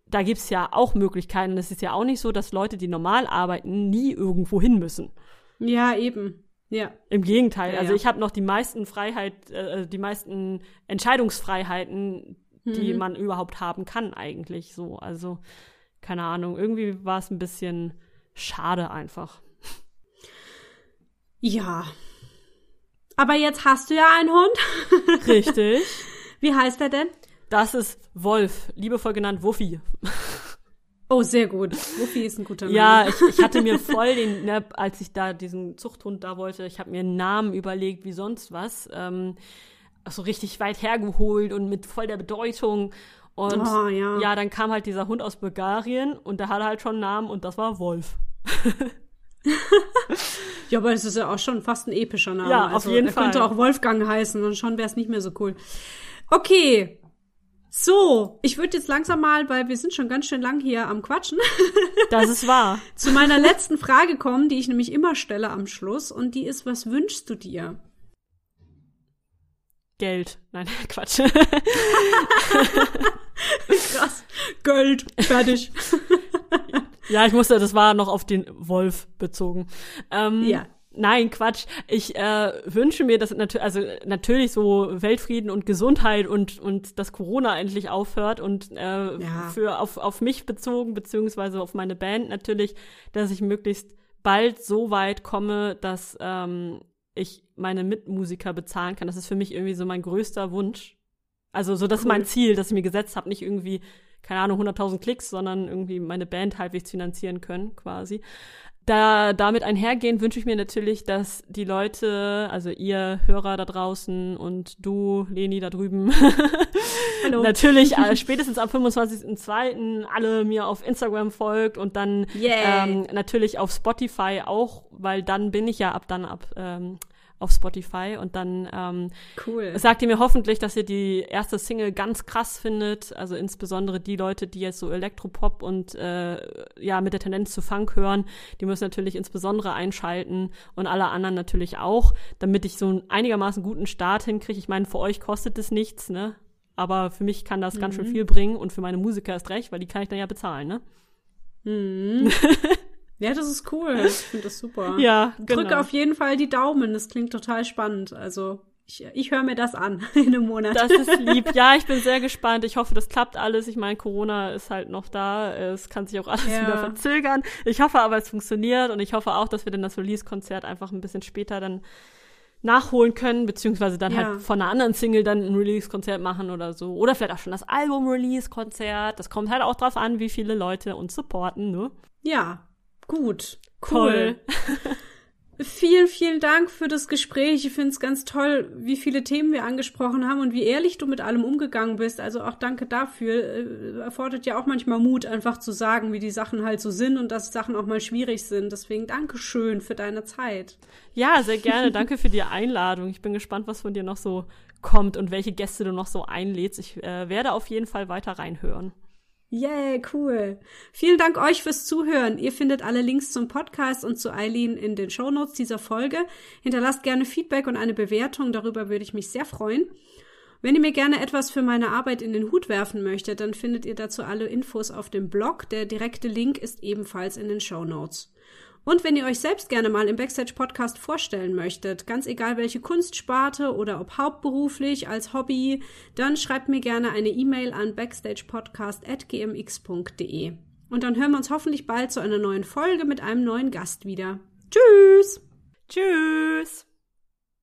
da gibt es ja auch Möglichkeiten. Es ist ja auch nicht so, dass Leute, die normal arbeiten, nie irgendwo hin müssen. Ja, eben. Ja. Im Gegenteil. Ja, also ja. ich habe noch die meisten Freiheit, äh, die meisten Entscheidungsfreiheiten, mhm. die man überhaupt haben kann eigentlich. So, also keine Ahnung. Irgendwie war es ein bisschen schade einfach. Ja. Aber jetzt hast du ja einen Hund. Richtig. Wie heißt der denn? Das ist Wolf, liebevoll genannt Wuffi. Oh, sehr gut. Wuffi ist ein guter Name. Ja, ich, ich hatte mir voll den, ne, als ich da diesen Zuchthund da wollte, ich habe mir einen Namen überlegt wie sonst was, ähm, so richtig weit hergeholt und mit voll der Bedeutung. Und oh, ja. ja, dann kam halt dieser Hund aus Bulgarien und der hatte halt schon einen Namen und das war Wolf. Ja, aber das ist ja auch schon fast ein epischer Name. Ja, auf also, jeden Fall. Er könnte auch Wolfgang heißen und schon wäre es nicht mehr so cool. Okay. So, ich würde jetzt langsam mal, weil wir sind schon ganz schön lang hier am Quatschen. Das ist wahr. Zu meiner letzten Frage kommen, die ich nämlich immer stelle am Schluss. Und die ist, was wünschst du dir? Geld. Nein, Quatsch. Krass. Geld. Fertig. Ja, ich musste, das war noch auf den Wolf bezogen. Ähm, ja. Nein, Quatsch. Ich äh, wünsche mir, dass natu- also natürlich so Weltfrieden und Gesundheit und und dass Corona endlich aufhört und äh, ja. für auf auf mich bezogen beziehungsweise auf meine Band natürlich, dass ich möglichst bald so weit komme, dass ähm, ich meine Mitmusiker bezahlen kann. Das ist für mich irgendwie so mein größter Wunsch. Also so das cool. ist mein Ziel, das ich mir gesetzt habe, nicht irgendwie keine Ahnung hunderttausend Klicks, sondern irgendwie meine Band halbwegs finanzieren können quasi. Da damit einhergehend wünsche ich mir natürlich, dass die Leute, also ihr Hörer da draußen und du, Leni, da drüben, Hallo. natürlich äh, spätestens am fünfundzwanzigsten zweiten alle mir auf Instagram folgt und dann ähm, natürlich auf Spotify auch, weil dann bin ich ja ab dann ab ähm, auf Spotify und dann ähm, cool. sagt ihr mir hoffentlich, dass ihr die erste Single ganz krass findet, also insbesondere die Leute, die jetzt so Elektropop und äh, ja mit der Tendenz zu Funk hören, die müssen natürlich insbesondere einschalten und alle anderen natürlich auch, damit ich so einen einigermaßen guten Start hinkriege. Ich meine, für euch kostet es nichts, ne? Aber für mich kann das mhm. ganz schön viel bringen und für meine Musiker erst recht, weil die kann ich dann ja bezahlen, ne? Mhm. Ja, das ist cool. Ich finde das super. Ja, genau. Drücke auf jeden Fall die Daumen. Das klingt total spannend. Also, ich, ich höre mir das an in einem Monat. Das ist lieb. Ja, ich bin sehr gespannt. Ich hoffe, das klappt alles. Ich meine, Corona ist halt noch da. Es kann sich auch alles ja. wieder verzögern. Ich hoffe aber, es funktioniert. Und ich hoffe auch, dass wir dann das Release-Konzert einfach ein bisschen später dann nachholen können, beziehungsweise dann ja. halt von einer anderen Single dann ein Release-Konzert machen oder so. Oder vielleicht auch schon das Album-Release-Konzert. Das kommt halt auch drauf an, wie viele Leute uns supporten, ne? Ja. Gut, cool. Vielen, vielen Dank für das Gespräch. Ich finde es ganz toll, wie viele Themen wir angesprochen haben und wie ehrlich du mit allem umgegangen bist. Also auch danke dafür. Erfordert ja auch manchmal Mut, einfach zu sagen, wie die Sachen halt so sind und dass Sachen auch mal schwierig sind. Deswegen Dankeschön für deine Zeit. Ja, sehr gerne. Danke für die Einladung. Ich bin gespannt, was von dir noch so kommt und welche Gäste du noch so einlädst. Ich äh, werde auf jeden Fall weiter reinhören. Yay, cool. Vielen Dank euch fürs Zuhören. Ihr findet alle Links zum Podcast und zu Eileen in den Shownotes dieser Folge. Hinterlasst gerne Feedback und eine Bewertung, darüber würde ich mich sehr freuen. Wenn ihr mir gerne etwas für meine Arbeit in den Hut werfen möchtet, dann findet ihr dazu alle Infos auf dem Blog. Der direkte Link ist ebenfalls in den Shownotes. Und wenn ihr euch selbst gerne mal im Backstage-Podcast vorstellen möchtet, ganz egal welche Kunstsparte oder ob hauptberuflich, als Hobby, dann schreibt mir gerne eine E-Mail an backstage podcast at g m x punkt d e. Und dann hören wir uns hoffentlich bald zu einer neuen Folge mit einem neuen Gast wieder. Tschüss! Tschüss!